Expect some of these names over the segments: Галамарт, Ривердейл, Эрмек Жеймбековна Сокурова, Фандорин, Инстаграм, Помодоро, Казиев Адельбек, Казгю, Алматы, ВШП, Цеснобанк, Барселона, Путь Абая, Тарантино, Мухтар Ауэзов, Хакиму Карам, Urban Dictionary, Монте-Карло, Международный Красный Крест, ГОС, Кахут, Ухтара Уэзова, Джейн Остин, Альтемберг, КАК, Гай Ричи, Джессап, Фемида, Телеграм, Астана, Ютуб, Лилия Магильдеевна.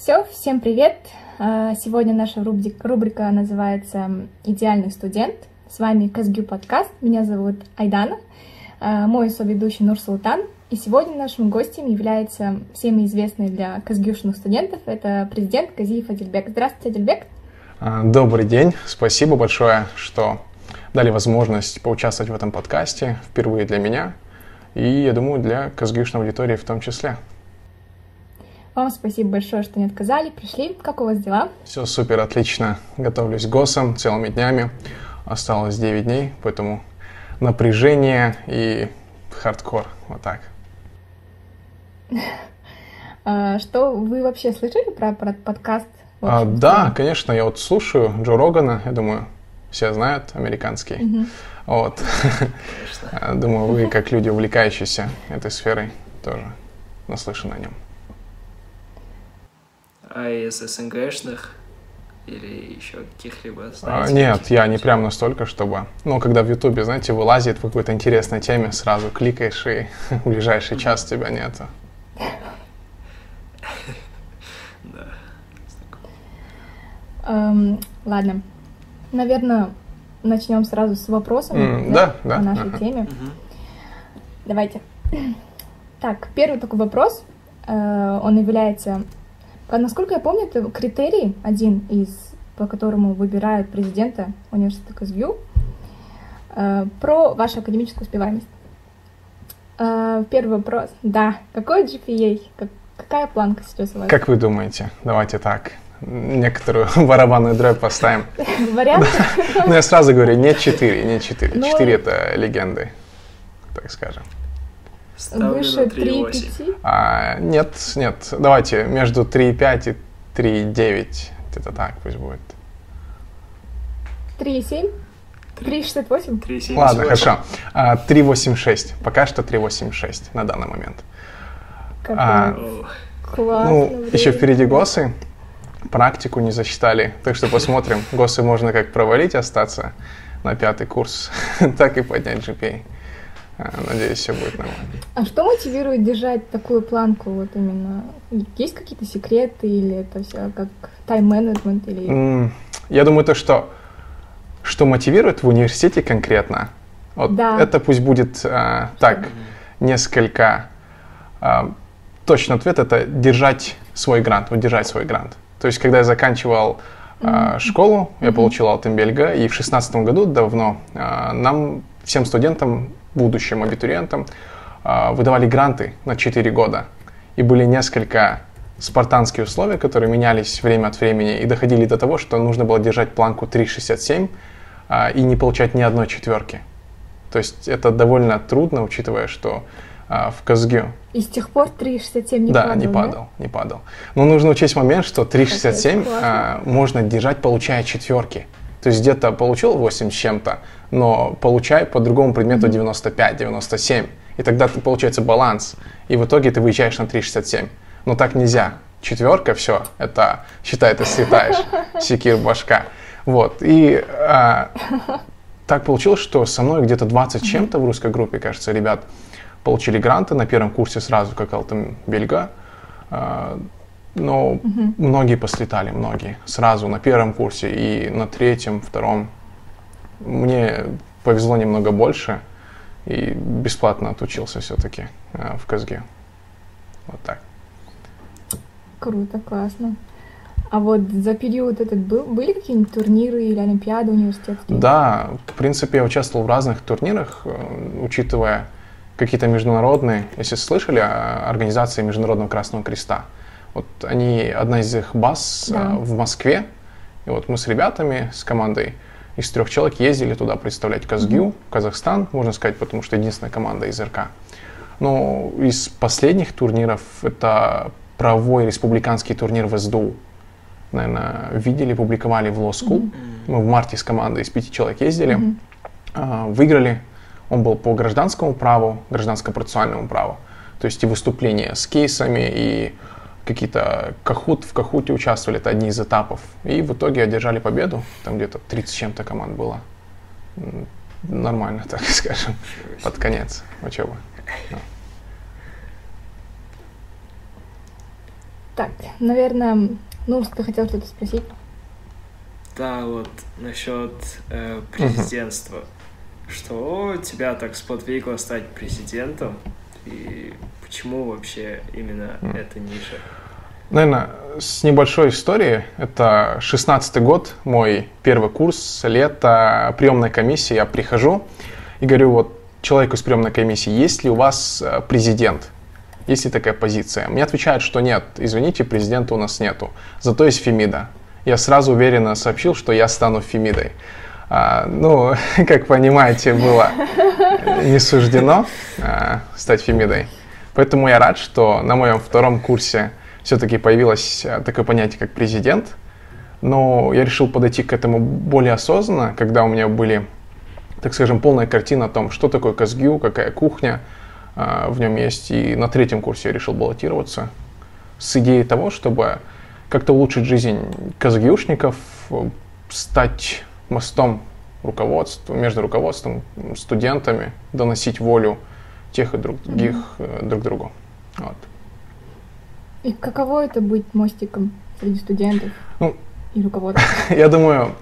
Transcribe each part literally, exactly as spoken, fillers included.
Все, всем привет! Сегодня наша рубрика, рубрика называется «Идеальный студент». С вами Казгю подкаст, меня зовут Айдана, мой соведущий Нур Султан. И сегодня нашим гостем является всеми известный для казгюшных студентов, это президент Казиев Адельбек. Здравствуйте, Адельбек! Добрый день, спасибо большое, что дали возможность поучаствовать в этом подкасте, впервые для меня и, я думаю, для казгюшной аудитории в том числе. Вам спасибо большое, что не отказали, пришли. Как у вас дела? Все супер, отлично. Готовлюсь к ГОСам целыми днями. Осталось девять дней, поэтому напряжение и хардкор. Вот так. Что вы вообще слышали про, про подкаст? А, да, конечно, я вот слушаю Джо Рогана, я думаю, все знают, американский. Угу. Вот. Думаю, вы, как люди, увлекающиеся этой сферой, тоже наслышаны о нем. А из СНГшных или еще каких-либо, знаете? А, нет, каких-либо я не прям настолько, чтобы... Ну, когда в Ютубе, знаете, вылазит в какой-то интересной теме, сразу кликаешь, и в ближайший mm-hmm. час тебя нету. Ладно. Наверное, начнем сразу с вопросом по нашей теме. Давайте. Так, первый такой вопрос. Он является... Насколько я помню, это критерий один из, по которому выбирают президента университета Казгю, э, про вашу академическую успеваемость. Э, первый вопрос. Да. Какой джи пи эй? Как, какая планка сейчас у вас? Как вы думаете? Давайте так. Некоторую барабанную дробь поставим. Варианты? Ну, я сразу говорю, нет четыре, нет четыре. четыре это легенды, так скажем. Выше три и пять? А, нет, нет. Давайте между три и пять и три и девять. Это так пусть будет. три и семь? три и шестьдесят восемь? три и семьдесят восемь. Ладно, хорошо. А, три и восемьдесят шесть. Пока что три и восемьдесят шесть на данный момент. А, классно. Ну, время. Еще впереди ГОСы. Практику не засчитали. Так что посмотрим. ГОСы можно как провалить, остаться на пятый курс, так и поднять джи пи эй. Надеюсь, все будет нормально. А что мотивирует держать такую планку вот именно? Есть какие-то секреты или это все как тайм-менеджмент? Или... Mm, я думаю, то, что, что мотивирует в университете конкретно, вот да. Это пусть будет а, так, mm-hmm. несколько... А, точно ответ — это держать свой грант, удержать свой грант. То есть, когда я заканчивал а, школу, mm-hmm. я получил Альтемберга, и в шестнадцатом году давно а, нам, всем студентам, будущим абитуриентам, выдавали гранты на четыре года. И были несколько спартанские условия, которые менялись время от времени и доходили до того, что нужно было держать планку три и шестьдесят семь и не получать ни одной четверки. То есть это довольно трудно, учитывая, что в Казгю... И с тех пор три и шестьдесят семь не да, падал, не падал, да? не падал. Но нужно учесть момент, что три и шестьдесят семь можно держать, получая четверки. То есть где-то получил восемь с чем-то, но получай по другому предмету девяносто пять девяносто семь. И тогда ты, получается, баланс. И в итоге ты выезжаешь на три и шестьдесят семь. Но так нельзя. Четверка, все, это, считай, ты слетаешь. Секир башка. Вот. И а, так получилось, что со мной где-то двадцать чем-то в русской группе, кажется, ребят получили гранты на первом курсе сразу, как Алтенбельга. А, Но угу. многие послетали, многие. Сразу на первом курсе и на третьем, втором. Мне повезло немного больше. И бесплатно отучился все-таки э, в Казгю. Вот так. Круто, классно. А вот за период этот был, были какие-нибудь турниры или олимпиады университетские? Да, в принципе, я участвовал в разных турнирах, э, учитывая какие-то международные, если слышали, о организации Международного Красного Креста. Вот они, одна из их баз да. в Москве, и вот мы с ребятами, с командой из трех человек ездили туда представлять Казгю, mm-hmm. Казахстан, можно сказать, потому что единственная команда из РК. Но из последних турниров это правовой республиканский турнир в СДУ. Наверное, видели, публиковали в Law School. Mm-hmm. Мы в марте с командой из пяти человек ездили, mm-hmm. выиграли. Он был по гражданскому праву, гражданско-процессуальному праву. То есть и выступления с кейсами, и... какие-то кахут, в кахуте участвовали, это одни из этапов. И в итоге одержали победу, там где-то тридцать чем-то команд было. Нормально, так скажем, под конец учебы. Да. Так, наверное, ну, ты хотел что-то спросить? Да, вот насчет э, президентства. Uh-huh. Что тебя так сподвигло стать президентом? И почему вообще именно uh-huh. эта ниша? Наверное, с небольшой истории. Это шестнадцатый год, мой первый курс, лето, приемная комиссия. Я прихожу и говорю вот человеку из приемной комиссии, есть ли у вас президент? Есть ли такая позиция? Мне отвечают, что нет, извините, президента у нас нету, зато есть Фемида. Я сразу уверенно сообщил, что я стану Фемидой. А, ну, как понимаете, было не суждено а, стать Фемидой. Поэтому я рад, что на моем втором курсе все-таки появилось такое понятие, как президент. Но я решил подойти к этому более осознанно, когда у меня были, так скажем, полная картина о том, что такое Казгю, какая кухня а, в нем есть. И на третьем курсе я решил баллотироваться с идеей того, чтобы как-то улучшить жизнь казгюшников, стать мостом руководства, между руководством, студентами, доносить волю тех и друг, других mm-hmm. друг другу. Вот. И каково это быть мостиком среди студентов ну, и руководства? Я думаю,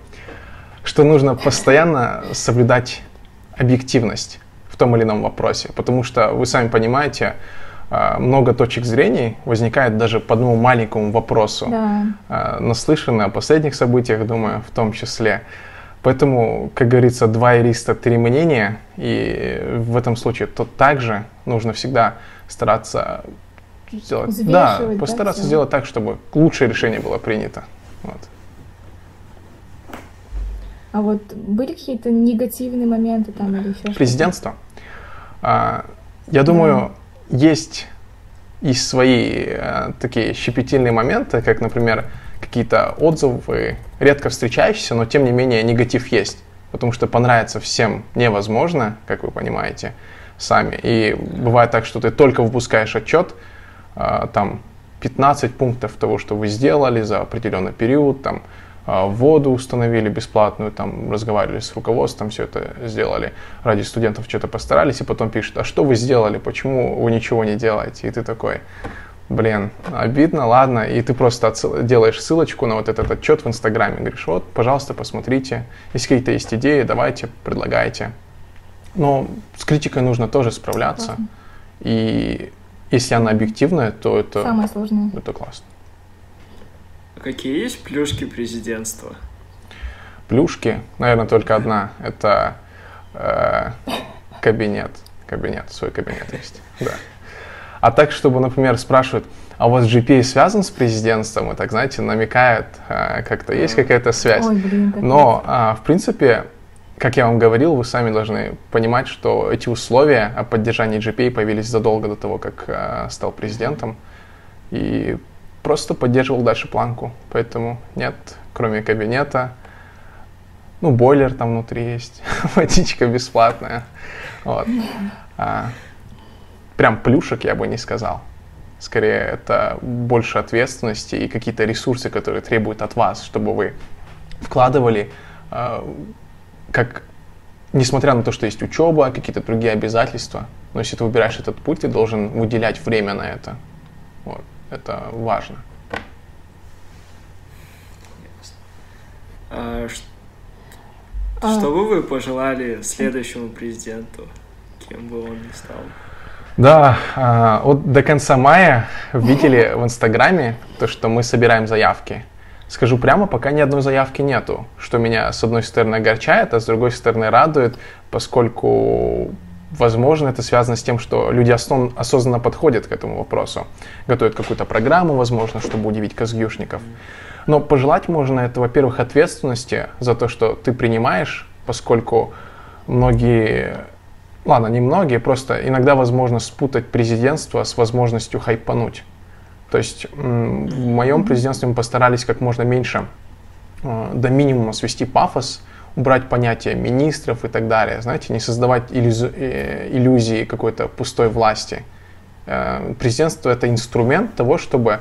что нужно постоянно соблюдать объективность в том или ином вопросе, потому что вы сами понимаете, много точек зрения возникает даже по одному маленькому вопросу. Да. Наслышаны о последних событиях, думаю, в том числе. Поэтому, как говорится, два юриста, три мнения. И в этом случае то также нужно всегда стараться сделать, да, да, постараться все. сделать так, чтобы лучшее решение было принято. Вот. А вот были какие-то негативные моменты там или еще что-то? Президентство? Я да. думаю... Есть и свои э, такие щепетильные моменты, как, например, какие-то отзывы, редко встречающиеся, но тем не менее негатив есть, потому что понравится всем невозможно, как вы понимаете сами. И бывает так, что ты только выпускаешь отчет, э, там пятнадцать пунктов того, что вы сделали за определенный период, там э, воду установили бесплатную, там разговаривали с руководством, все это сделали, ради студентов что-то постарались, и потом пишут, а что вы сделали, почему вы ничего не делаете? И ты такой, блин, обидно, ладно, и ты просто отсыл... делаешь ссылочку на вот этот отчет в Инстаграме, говоришь, вот, пожалуйста, посмотрите, если какие-то есть идеи, давайте, предлагайте. Но с критикой нужно тоже справляться, классно. И если она объективная, то это, самое сложное. Это классно. Какие есть плюшки президентства? Плюшки? Наверное, только одна. Это э, кабинет. Кабинет. Свой кабинет есть. Да. А так, чтобы, например, спрашивают, а у вас джи пи эй связан с президентством? И так, знаете, намекает, э, как-то есть какая-то связь. Ой, блин, как Но, э, в принципе, как я вам говорил, вы сами должны понимать, что эти условия о поддержании джи пи эй появились задолго до того, как э, стал президентом. И... просто поддерживал дальше планку, поэтому нет, кроме кабинета, ну, бойлер там внутри есть, водичка бесплатная, вот. А, прям плюшек я бы не сказал, скорее это больше ответственности и какие-то ресурсы, которые требуют от вас, чтобы вы вкладывали, а, как, несмотря на то, что есть учеба, какие-то другие обязательства, но если ты выбираешь этот путь, ты должен выделять время на это, вот. Это важно. А, что а... бы вы пожелали следующему президенту, кем бы он ни стал? Да, вот до конца мая видели в Инстаграме то, что мы собираем заявки. Скажу прямо, пока ни одной заявки нету, что меня с одной стороны огорчает, а с другой стороны радует, поскольку... возможно, это связано с тем, что люди основ... осознанно подходят к этому вопросу, готовят какую-то программу, возможно, чтобы удивить казгюшников. Но пожелать можно это, во-первых, ответственности за то, что ты принимаешь, поскольку многие, ладно, не многие, просто иногда возможно спутать президентство с возможностью хайпануть. То есть м- в моем президентстве мы постарались как можно меньше, э- до минимума свести пафос, убрать понятия министров и так далее, знаете, не создавать иллюзу, иллюзии какой-то пустой власти. Президентство — это инструмент того, чтобы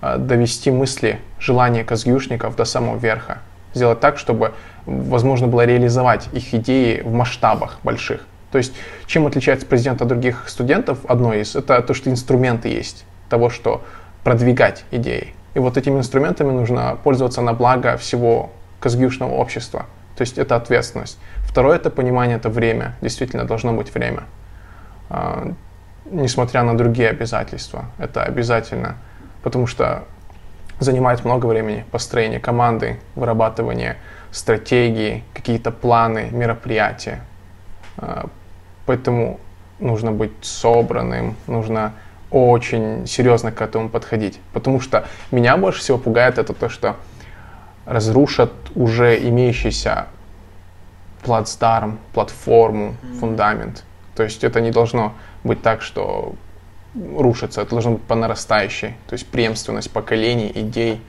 довести мысли, желания казгюшников до самого верха. Сделать так, чтобы возможно было реализовать их идеи в масштабах больших. То есть, чем отличается президент от других студентов, одно из, это то, что инструменты есть того, что продвигать идеи. И вот этими инструментами нужно пользоваться на благо всего казгюшного общества. То есть это ответственность. Второе — это понимание, это время. Действительно, должно быть время. А, несмотря на другие обязательства. Это обязательно. Потому что занимает много времени построение команды, вырабатывание стратегии, какие-то планы, мероприятия. А, поэтому нужно быть собранным, нужно очень серьезно к этому подходить. Потому что меня больше всего пугает это то, что разрушат уже имеющийся плацдарм, платформу, фундамент. То есть это не должно быть так, что рушится, это должно быть по нарастающей. То есть преемственность поколений, идей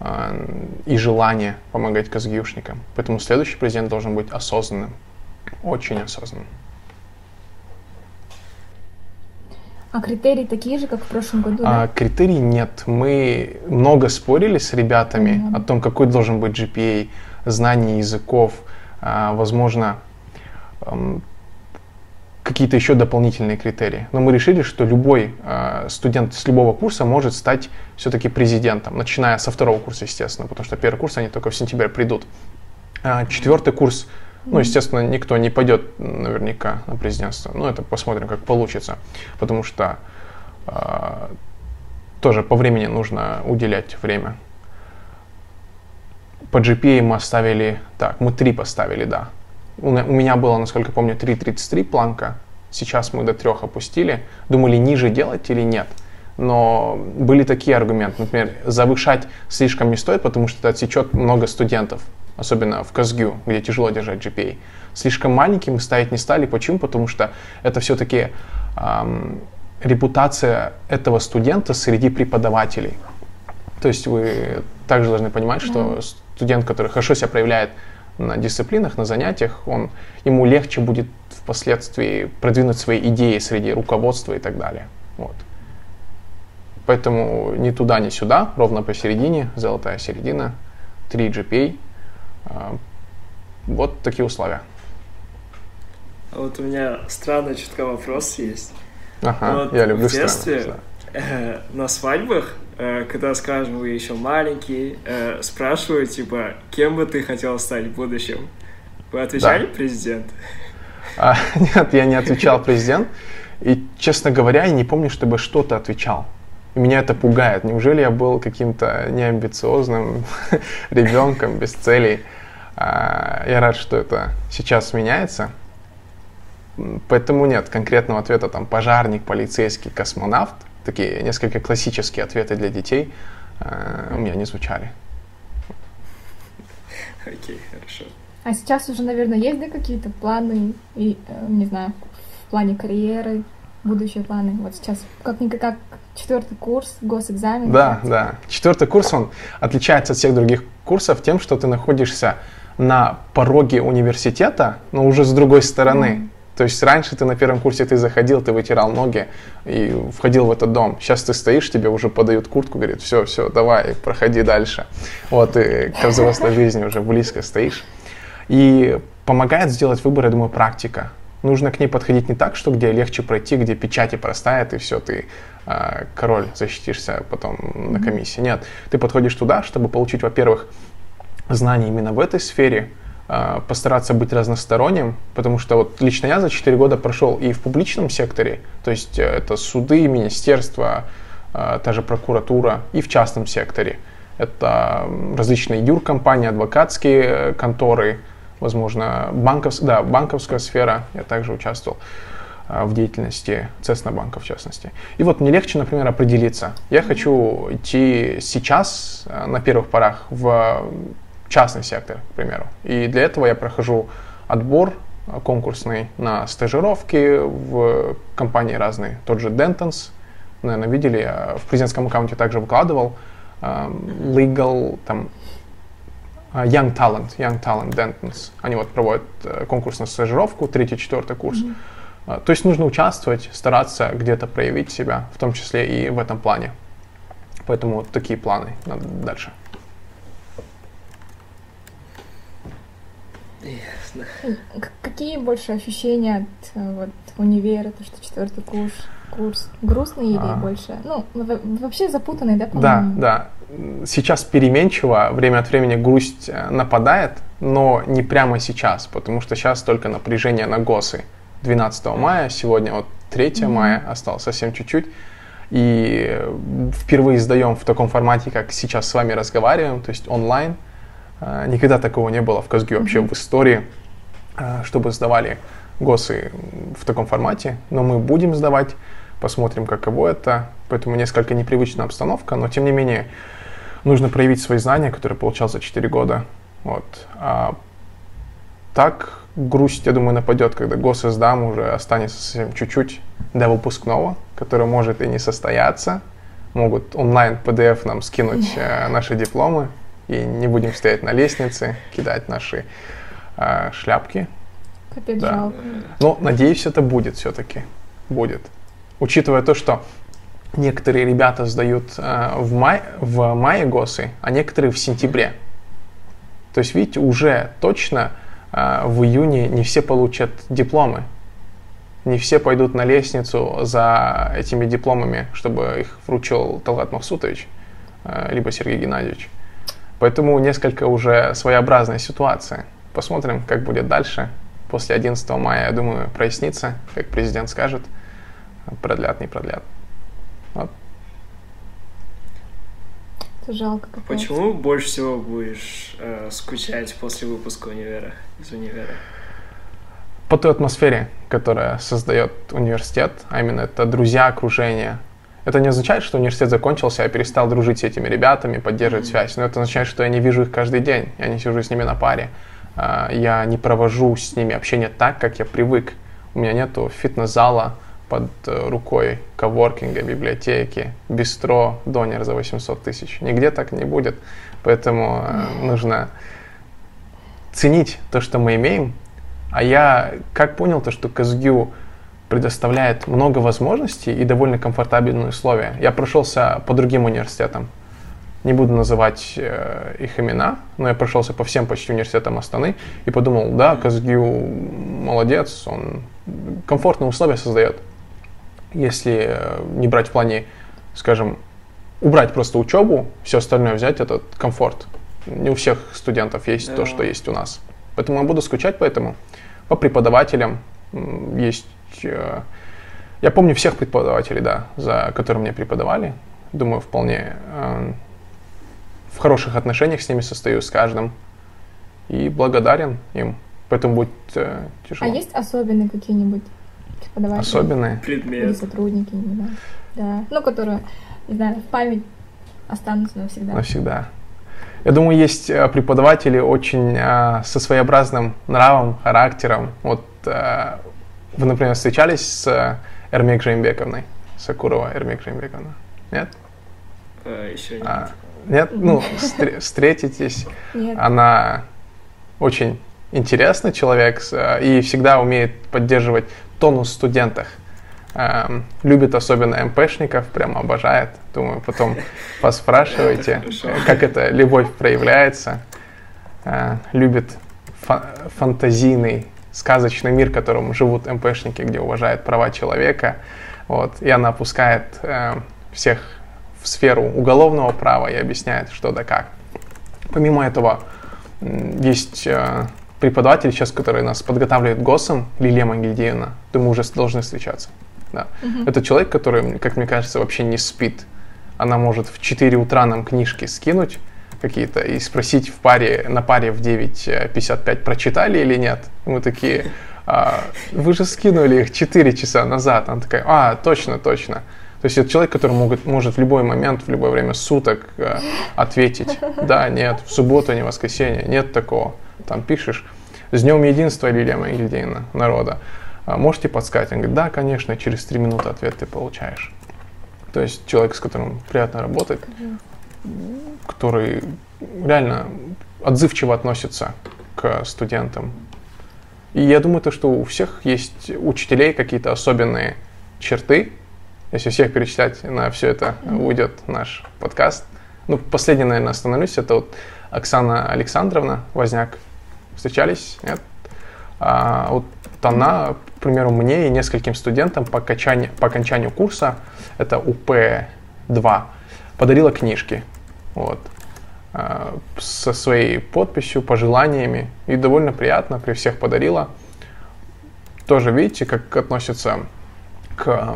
э, и желание помогать казгюшникам. Поэтому следующий президент должен быть осознанным, очень осознанным. А критерии такие же, как в прошлом году? А, да? Критерий нет. Мы много спорили с ребятами mm-hmm. о том, какой должен быть джи пи эй, знание языков, а, возможно, эм, какие-то еще дополнительные критерии. Но мы решили, что любой э, студент с любого курса может стать все-таки президентом, начиная со второго курса, естественно, потому что первый курс они только в сентябре придут. А, четвертый курс, ну, естественно, никто не пойдет наверняка на президентство. Ну, это посмотрим, как получится. Потому что э, тоже по времени нужно уделять время. По джи пи эй мы оставили так, мы три поставили, да. У, у меня было, насколько помню, три тридцать три планка. Сейчас мы до трёх опустили. Думали, ниже делать или нет. Но были такие аргументы. Например, завышать слишком не стоит, потому что это отсечет много студентов. Особенно в Казгю, где тяжело держать джи пи эй. Слишком маленьким ставить не стали. Почему? Потому что это все-таки эм, репутация этого студента среди преподавателей. То есть вы также должны понимать, да. что студент, который хорошо себя проявляет на дисциплинах, на занятиях, он, ему легче будет впоследствии продвинуть свои идеи среди руководства и так далее. Вот. Поэтому ни туда, ни сюда, ровно посередине, золотая середина, три джи пи эй. Вот такие условия. А вот у меня странный чутка вопрос есть. Ага, вот я люблю странные. В детстве э, на свадьбах, э, когда, скажем, вы еще маленький, э, спрашивают, типа, кем бы ты хотел стать в будущем? Вы отвечали да. президент? А, нет, я не отвечал президент. И, честно говоря, я не помню, чтобы что-то отвечал. И меня это пугает. Неужели я был каким-то неамбициозным ребенком, без целей? Я рад, что это сейчас меняется. Поэтому нет конкретного ответа. Там пожарник, полицейский, космонавт. Такие несколько классические ответы для детей у меня не звучали. Окей, хорошо. А сейчас уже, наверное, есть да, какие-то планы, и, не знаю, в плане карьеры, будущие планы? Вот сейчас как-никак... Четвертый курс, госэкзамен. Да, да, да. Четвертый курс, он отличается от всех других курсов тем, что ты находишься на пороге университета, но уже с другой стороны. Mm-hmm. То есть раньше ты на первом курсе ты заходил, ты вытирал ноги и входил в этот дом. Сейчас ты стоишь, тебе уже подают куртку, говорят, все, все, давай, проходи дальше. Вот, и ко взрослой жизни уже близко стоишь. И помогает сделать выбор, я думаю, практика. Нужно к ней подходить не так, что где легче пройти, где печати простает, и все, ты э, король, защитишься потом на комиссии. Нет, ты подходишь туда, чтобы получить, во-первых, знания именно в этой сфере, э, постараться быть разносторонним, потому что вот лично я за четыре года прошел и в публичном секторе, то есть это суды, министерства, э, та же прокуратура, и в частном секторе. Это различные юркомпании, адвокатские конторы, возможно, банков, да, банковская сфера, я также участвовал э, в деятельности Цеснобанка, в частности. И вот мне легче, например, определиться. Я хочу идти сейчас, э, на первых порах, в частный сектор, к примеру. И для этого я прохожу отбор конкурсный на стажировки в компании разные. Тот же Dentons, наверное, видели, я в президентском аккаунте также выкладывал. Э, legal, там... Young Talent, Young Talent, Dentons. Они вот проводят конкурс на стажировку, третий-четвертый курс. Mm-hmm. То есть нужно участвовать, стараться где-то проявить себя, в том числе и в этом плане. Поэтому вот такие планы надо дальше. Ясно. Какие больше ощущения от вот, универа, то, что четвертый курс, курс грустный или а. больше? Ну, вообще запутанный, да, по-моему? Да, да. Сейчас переменчиво, время от времени грусть нападает, но не прямо сейчас, потому что сейчас только напряжение на госы. двенадцатого мая, сегодня вот третьего мая, осталось совсем чуть-чуть. И впервые сдаем в таком формате, как сейчас с вами разговариваем, то есть онлайн. Никогда такого не было в Казгю вообще mm-hmm. в истории, чтобы сдавали госы в таком формате. Но мы будем сдавать, посмотрим, каково это. Поэтому несколько непривычная обстановка, но тем не менее нужно проявить свои знания, которые получал за четыре года. Вот. А так грусть, я думаю, нападет, когда госы сдам, уже останется совсем чуть-чуть до выпускного, который может и не состояться. Могут онлайн пи ди эф нам скинуть mm-hmm. наши дипломы. И не будем стоять на лестнице, кидать наши э, шляпки. Капец, да. Жалко. Но, надеюсь, это будет все-таки. Будет. Учитывая то, что некоторые ребята сдают э, в, май, в мае госы, а некоторые в сентябре. То есть, видите, уже точно э, в июне не все получат дипломы. Не все пойдут на лестницу за этими дипломами, чтобы их вручил Талгат Махсутович, э, либо Сергей Геннадьевич. Поэтому несколько уже своеобразная ситуация. Посмотрим, как будет дальше. После одиннадцатого мая, я думаю, прояснится, как президент скажет, продлят, не продлят. Вот. Это жалко какое-то. Почему больше всего будешь э, скучать после выпуска универа, из универа? По той атмосфере, которая создает университет, а именно это друзья, окружение. Это не означает, что университет закончился, я перестал дружить с этими ребятами, поддерживать mm-hmm. связь. Но это означает, что я не вижу их каждый день, я не сижу с ними на паре, я не провожу с ними общение так, как я привык. У меня нету фитнес-зала под рукой, коворкинга, библиотеки, бистро, донер за восемьсот тысяч. Нигде так не будет. Поэтому mm-hmm. нужно ценить то, что мы имеем. А я как понял то, что Казгю предоставляет много возможностей и довольно комфортабельные условия. Я прошелся по другим университетам. Не буду называть э, их имена, но я прошелся по всем почти университетам Астаны и подумал, да, Казгю молодец, он комфортные условия создает. Если э, не брать в плане, скажем, убрать просто учебу, все остальное взять, этот комфорт. Не у всех студентов есть да. то, что есть у нас. Поэтому я буду скучать по этому. По преподавателям есть... Я помню всех преподавателей, да, за которые мне преподавали. Думаю, вполне э, в хороших отношениях с ними состою, с каждым. И благодарен им. Поэтому будет э, тяжело. А есть особенные какие-нибудь преподаватели? Особенные? Предметы. Или сотрудники, да. да. Ну, которые, не знаю, в память останутся навсегда. Навсегда. Я думаю, есть преподаватели очень э, со своеобразным нравом, характером. Вот... Э, Вы, например, встречались с Эрмек Жеймбековной? Сокурова Эрмек Жеймбековна? Нет? А, еще нет. А, нет? Ну, встр- встретитесь. Нет. Она очень интересный человек и всегда умеет поддерживать тонус в студентах. Эм, любит особенно эм пэ-шников, прямо обожает. Думаю, потом поспрашивайте, как эта любовь проявляется. Э, любит фа- фантазийный сказочный мир, в котором живут эм пэ-шники, где уважают права человека. Вот. И она опускает э, всех в сферу уголовного права и объясняет, что да как. Помимо этого, есть э, преподаватели сейчас, которые нас подготавливают к госам, Лилия Магильдеевна. Думаю, уже должны встречаться. Да. Mm-hmm. Это человек, который, как мне кажется, вообще не спит. Она может в четыре утра нам книжки скинуть какие-то и спросить в паре, на паре в девять пятьдесят пять, прочитали или нет. Мы такие, а, вы же скинули их четыре часа назад. Она такая, а, точно, точно. То есть это человек, который могут, может в любой момент, в любое время суток э, ответить. Да, нет, в субботу, не в воскресенье, нет такого. Там пишешь, с Днем Единства, Лилия Магильдеевна, народа. А, можете подсказать? Он говорит, да, конечно, через три минуты ответ ты получаешь. То есть человек, с которым приятно работать, который реально отзывчиво относится к студентам. И я думаю, то, что у всех есть учителей какие-то особенные черты. Если всех перечислять, на все это уйдет наш подкаст. Ну, последний, наверное, остановлюсь. Это вот Оксана Александровна Возняк. встречались, нет. А вот она, к примеру, мне и нескольким студентам по, качанию, по окончанию курса, это У П два, подарила книжки, вот, со своей подписью, пожеланиями, и довольно приятно, при всех подарила. Тоже видите, как относятся к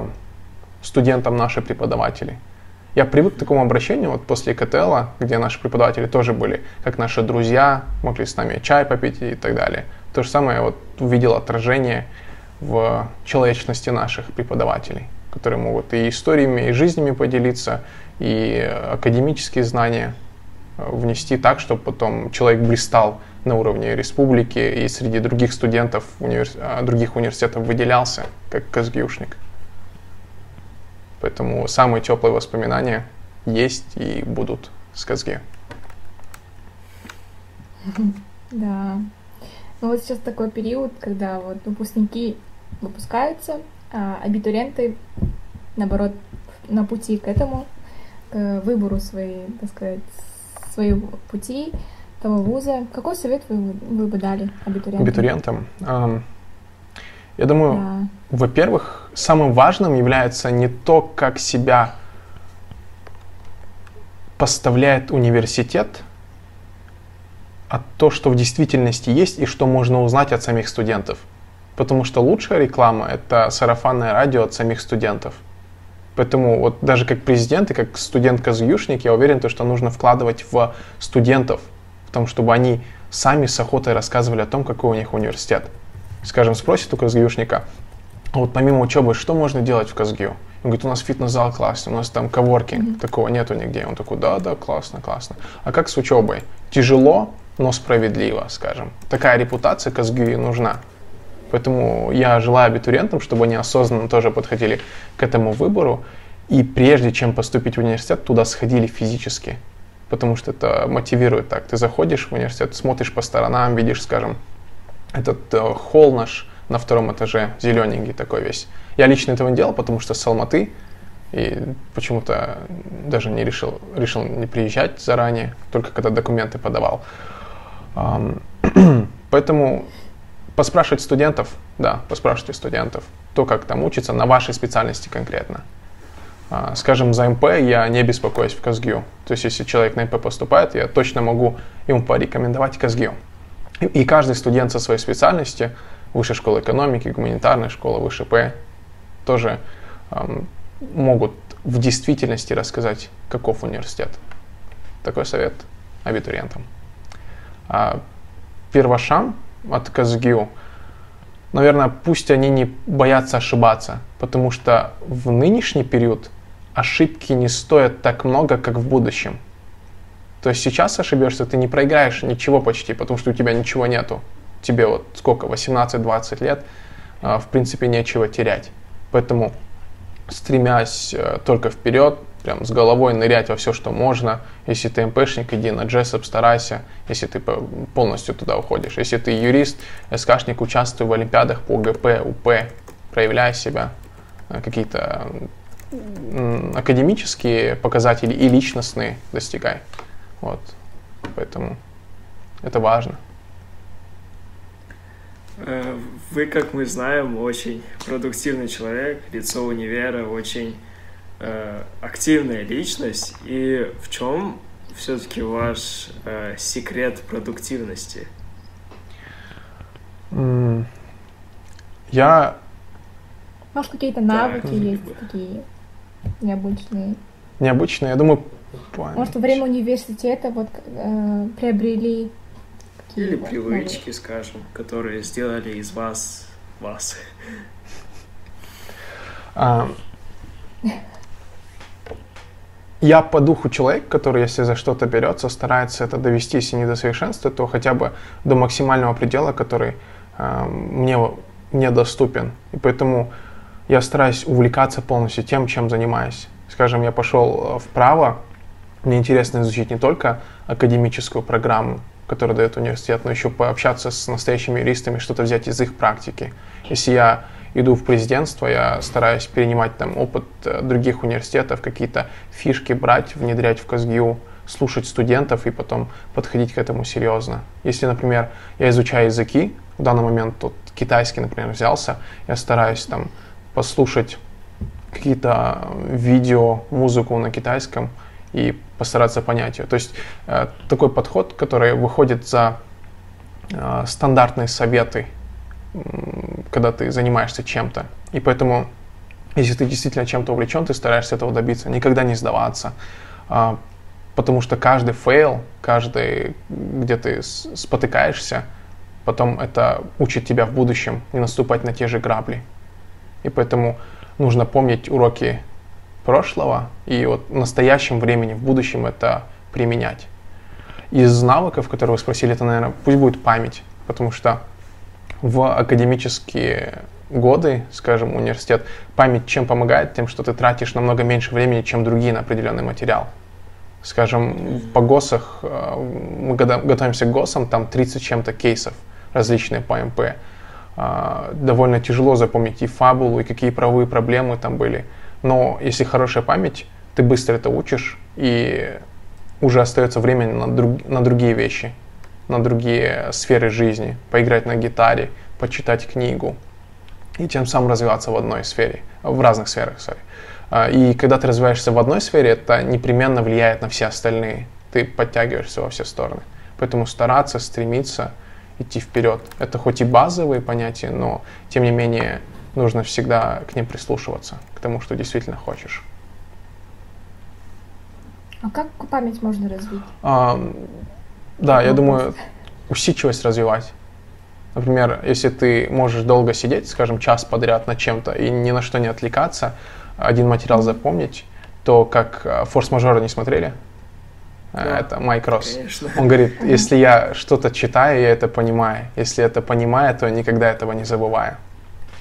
студентам наши преподаватели. Я привык к такому обращению вот после КТЛа, где наши преподаватели тоже были, как наши друзья, могли с нами чай попить и так далее. То же самое вот увидел отражение в человечности наших преподавателей, которые могут и историями, и жизнями поделиться, и академические знания внести так, чтобы потом человек блистал на уровне республики и среди других студентов универс... других университетов выделялся, как казгюшник. Поэтому самые теплые воспоминания есть и будут с Казги. Да. Ну вот сейчас такой период, когда вот выпускники выпускаются, а абитуриенты, наоборот, на пути к этому, к выбору своей, так сказать, своего пути, того вуза. Какой совет вы, вы бы дали абитуриентам? Абитуриентам? Эм, я думаю, да. Во-первых, самым важным является не то, как себя поставляет университет, а то, что в действительности есть и что можно узнать от самих студентов. Потому что лучшая реклама — это сарафанное радио от самих студентов. Поэтому вот даже как президент и как студент-казгюшник я уверен, что нужно вкладывать в студентов, в том, чтобы они сами с охотой рассказывали о том, какой у них университет. Скажем, спросит у казгюшника, а вот помимо учебы, что можно делать в Казгю? Он говорит, у нас фитнес-зал классный, у нас там коворкинг, mm-hmm. такого нету нигде. Он такой, да-да, классно, классно. А как с учебой? Тяжело, но справедливо, скажем. Такая репутация Казгю и нужна. Поэтому я желаю абитуриентам, чтобы они осознанно тоже подходили к этому выбору. И прежде чем поступить в университет, туда сходили физически. Потому что это мотивирует так. Ты заходишь в университет, смотришь по сторонам, видишь, скажем, этот э, холл наш на втором этаже, зелененький такой весь. Я лично этого не делал, потому что с Алматы. И почему-то даже не решил, решил не приезжать заранее, только когда документы подавал. Поэтому... Поспрашивать студентов, да, поспрашивайте студентов, то, как там учатся, на вашей специальности конкретно. Скажем, за М П я не беспокоюсь в Казгю. То есть, если человек на М П поступает, я точно могу ему порекомендовать Казгю. И каждый студент со своей специальности, высшей школы экономики, гуманитарной школы, В Ш П, тоже эм, могут в действительности рассказать, каков университет. Такой совет абитуриентам. А первошам от Казгю, наверное, пусть они не боятся ошибаться, потому что в нынешний период ошибки не стоят так много, как в будущем. То есть сейчас ошибешься, ты не проиграешь ничего почти, потому что у тебя ничего нету. Тебе вот сколько, восемнадцать-двадцать лет, в принципе, нечего терять. Поэтому, стремясь только вперед, прям с головой нырять во все, что можно. Если ты МПшник, иди на джессап, старайся, если ты полностью туда уходишь. Если ты юрист, эскашник, участвуй в олимпиадах по Г П, У П, проявляй себя, какие-то академические показатели и личностные достигай. Вот. Поэтому это важно. Вы, как мы знаем, очень продуктивный человек, лицо универа, очень активная личность, и в чем все-таки ваш э, секрет продуктивности? Я... Может, какие-то навыки да, есть бы. Такие необычные? Необычные, я думаю... Память. Может, во время университета вот э, приобрели... Или вот, привычки, навыки, скажем, которые сделали из вас вас. А... Я по духу человек, который, если за что-то берется, старается это довести, если не до совершенства, то хотя бы до максимального предела, который э, мне недоступен. И поэтому я стараюсь увлекаться полностью тем, чем занимаюсь. Скажем, я пошел вправо, мне интересно изучить не только академическую программу, которую дает университет, но еще пообщаться с настоящими юристами, что-то взять из их практики. Если я иду в президентство, я стараюсь перенимать там опыт других университетов, какие-то фишки брать, внедрять в Казгю, слушать студентов и потом подходить к этому серьезно. Если, например, я изучаю языки, в данный момент тут китайский, например, взялся, я стараюсь там послушать какие-то видео, музыку на китайском и постараться понять ее. То есть э, такой подход, который выходит за э, стандартные советы, когда ты занимаешься чем-то. И поэтому, если ты действительно чем-то увлечен, ты стараешься этого добиться, никогда не сдаваться. Э, потому что каждый фейл, каждый, где ты спотыкаешься, потом это учит тебя в будущем не наступать на те же грабли. И поэтому нужно помнить уроки прошлого и вот в настоящем времени, в будущем это применять. Из навыков, которые вы спросили, это, наверное, пусть будет память, потому что в академические годы, скажем, университет, память чем помогает? Тем, что ты тратишь намного меньше времени, чем другие на определенный материал. Скажем, по ГОСах, мы готовимся к ГОСам, там тридцать чем-то кейсов различные по МП. Довольно тяжело запомнить и фабулу, и какие правовые проблемы там были. Но если хорошая память, ты быстро это учишь, и уже остается время на, друг, на другие вещи, на другие сферы жизни. Поиграть на гитаре, почитать книгу, и тем самым развиваться в одной сфере, в разных сферах, sorry. И когда ты развиваешься в одной сфере, это непременно влияет на все остальные. Ты подтягиваешься во все стороны. Поэтому стараться, стремиться, идти вперед. Это хоть и базовые понятия, но тем не менее нужно всегда к ним прислушиваться, к тому, что действительно хочешь. А как память можно развить? А, да, я думаю, усидчивость развивать. Например, если ты можешь долго сидеть, скажем, час подряд на чем-то и ни на что не отвлекаться, один материал запомнить, то как «Форс-мажоры» не смотрели? Да, это Майк Росс. Конечно. Он говорит, если я что-то читаю, я это понимаю. Если это понимаю, то я никогда этого не забываю.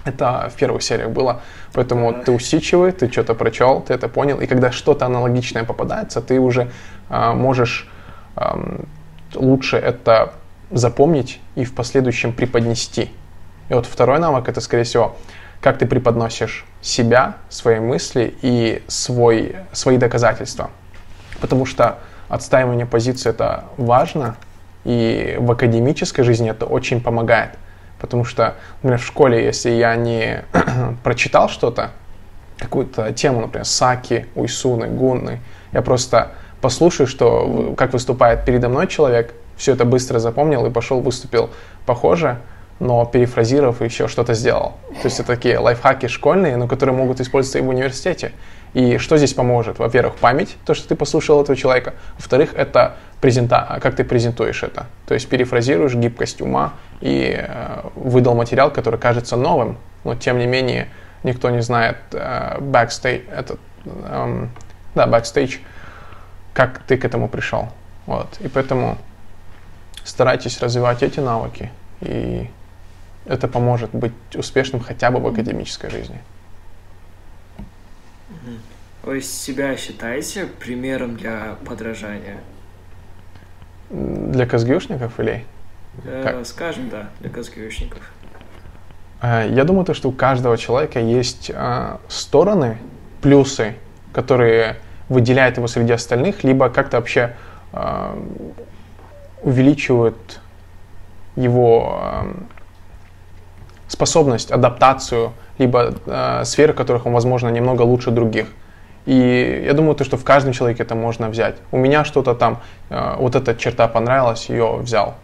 Это в первых сериях было. Поэтому да. Ты усидчивый, ты что-то прочел, ты это понял. И когда что-то аналогичное попадается, ты уже э, можешь э, лучше это запомнить и в последующем преподнести. И вот второй навык — это, скорее всего, как ты преподносишь себя, свои мысли и свой, свои доказательства. Потому что отстаивание позиции — это важно, и в академической жизни это очень помогает. Потому что, например, в школе, если я не прочитал что-то, какую-то тему, например, Саки, Уйсуны, Гунны, я просто послушаю, что, как выступает передо мной человек, все это быстро запомнил и пошел, выступил похоже, но перефразировав, еще что-то сделал. То есть это такие лайфхаки школьные, но которые могут использоваться и в университете. И что здесь поможет? Во-первых, память, то, что ты послушал этого человека. Во-вторых, это презента... как ты презентуешь это. То есть перефразируешь, гибкость ума и э, выдал материал, который кажется новым, но тем не менее никто не знает э, backstage, этот, э, да, backstage, как ты к этому пришел. Вот. И поэтому старайтесь развивать эти навыки, и это поможет быть успешным хотя бы в академической жизни. Вы себя считаете примером для подражания? Для казгюшников или? Для, скажем, да, для казгюшников. Я думаю, то, что у каждого человека есть стороны, плюсы, которые выделяют его среди остальных, либо как-то вообще увеличивают его способность, адаптацию, либо сферы, в которых он, возможно, немного лучше других. И я думаю, то, что в каждом человеке это можно взять. У меня что-то там, вот эта черта понравилась, ее взял.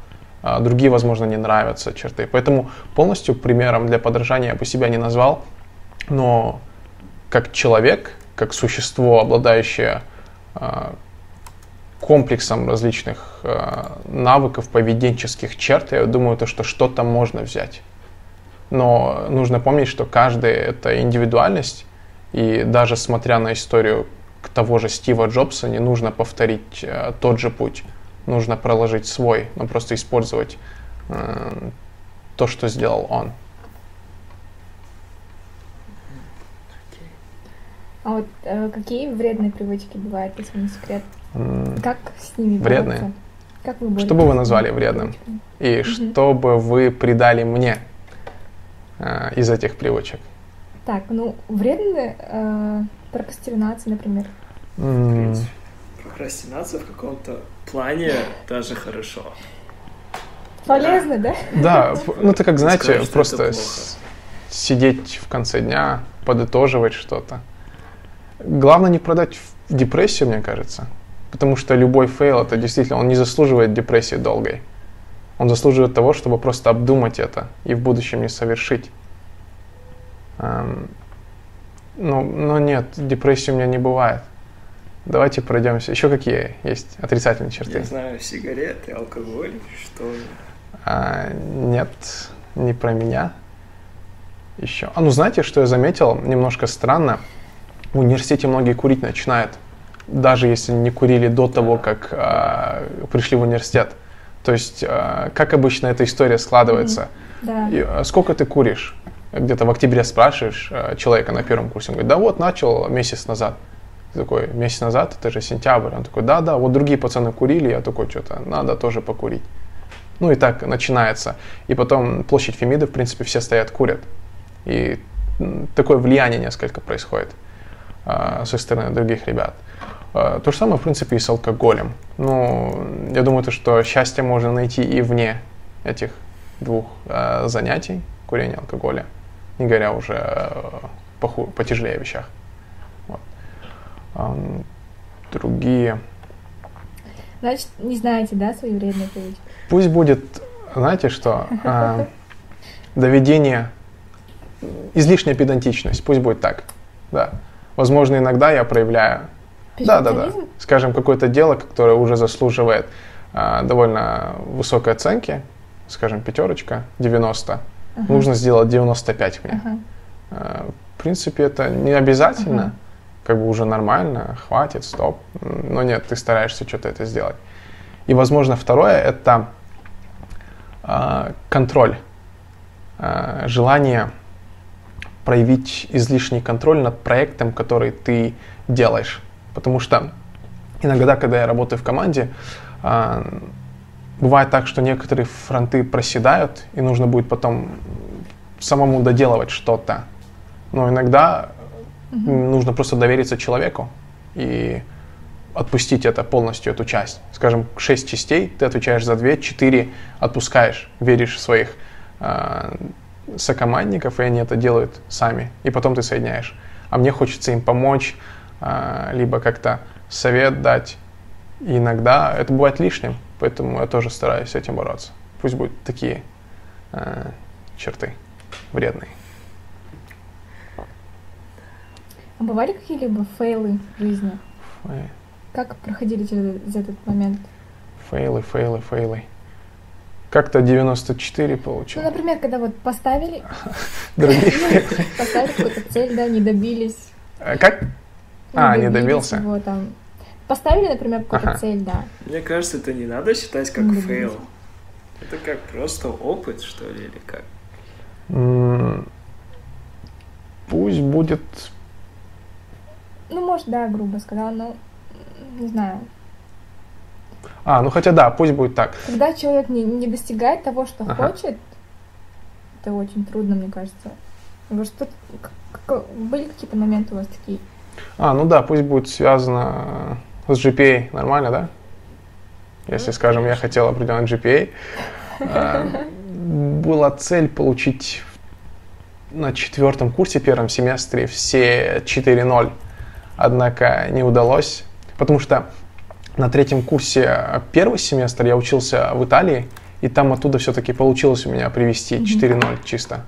Другие, возможно, не нравятся черты. Поэтому полностью примером для подражания я бы себя не назвал. Но как человек, как существо, обладающее комплексом различных навыков, поведенческих черт, я думаю, то, что что-то можно взять. Но нужно помнить, что каждый — это индивидуальность. И даже смотря на историю того же Стива Джобса, не нужно повторить э, тот же путь. Нужно проложить свой, но просто использовать э, то, что сделал он. А вот э, какие вредные привычки бывают, если не секрет? Mm. Как с ними бороться? Вредные? Как вы боретесь? Что бы вы назвали вредным? И mm-hmm. что бы вы придали мне э, из этих привычек? Так, ну, вредны э, прокрастинация, например. Mm. прокрастинация в каком-то плане даже хорошо. Полезно, да? Да, ну это как, знаете, просто сидеть в конце дня, подытоживать что-то. Главное не продать в депрессию, мне кажется. Потому что любой фейл, это действительно, он не заслуживает депрессии долгой. Он заслуживает того, чтобы просто обдумать это и в будущем не совершить. Эм, ну, но нет, депрессии у меня не бывает. Давайте пройдемся. Еще какие есть отрицательные черты? Я знаю, сигареты, алкоголь, что же? А, нет, не про меня. Еще. А ну знаете, что я заметил? Немножко странно. В университете многие курить начинают. Даже если не курили до того, как а, пришли в университет. То есть, а, как обычно эта история складывается. Mm-hmm. Yeah. И, а, сколько ты куришь? Где-то в октябре спрашиваешь а, человека на первом курсе. Он говорит, да вот, начал месяц назад. Ты такой, месяц назад, это же сентябрь. Он такой, да-да, вот другие пацаны курили. Я такой, что-то надо тоже покурить. Ну и так начинается. И потом площадь Фемиды, в принципе, все стоят, курят. И такое влияние несколько происходит а, со стороны других ребят. То же самое, в принципе, и с алкоголем. Ну, я думаю, то, что счастье можно найти и вне этих двух э, занятий, курения, алкоголя, не говоря уже о э, потяжелее вещах. Вот. Эм, другие... Значит, не знаете, да, свои вредные привычки? Пусть будет, знаете что, э, доведение, излишняя педантичность, пусть будет так, да. Возможно, иногда я проявляю... Да, да, да. Скажем, какое-то дело, которое уже заслуживает э, довольно высокой оценки, скажем, пятерочка, девяносто, uh-huh. нужно сделать девяносто пять мне. Uh-huh. Э, в принципе, это не обязательно, uh-huh. как бы уже нормально, хватит, стоп. Но нет, ты стараешься что-то это сделать. И, возможно, второе – это э, контроль, э, желание проявить излишний контроль над проектом, который ты делаешь. Потому что иногда, когда я работаю в команде, бывает так, что некоторые фронты проседают, и нужно будет потом самому доделывать что-то. Но иногда mm-hmm. нужно просто довериться человеку и отпустить это полностью, эту часть. Скажем, шесть частей, ты отвечаешь за две, четыре отпускаешь, веришь в своих э, сокомандников, и они это делают сами. И потом ты соединяешь. А мне хочется им помочь, либо как-то совет дать. И иногда это бывает лишним, поэтому я тоже стараюсь с этим бороться. Пусть будут такие э, черты вредные. А бывали какие-либо фейлы в жизни? Фей. Как проходили через этот момент? Фейлы, фейлы, фейлы. Как-то девяносто четыре получил. Ну, например, когда вот поставили... Другие фейлы. Поставили какую-то цель, да, не добились. Как? А, не добился? Его, там. Поставили, например, какую-то ага. цель, да. Мне кажется, это не надо считать как не фейл. Добился. Это как просто опыт, что ли, или как? М-м- пусть будет... Ну, может, да, грубо сказала, но не знаю. А, ну хотя да, пусть будет так. Когда человек не, не достигает того, что ага. хочет, это очень трудно, мне кажется. Вы что, как, были какие-то моменты у вас такие? А, ну да, пусть будет связано с джи пи эй, нормально, да? Если, скажем, я хотел определенный джи пи эй. Была цель получить на четвертом курсе, первом семестре, все четыре ноль. Однако не удалось, потому что на третьем курсе первый семестр я учился в Италии, и там оттуда все-таки получилось у меня привести четыре ноль чисто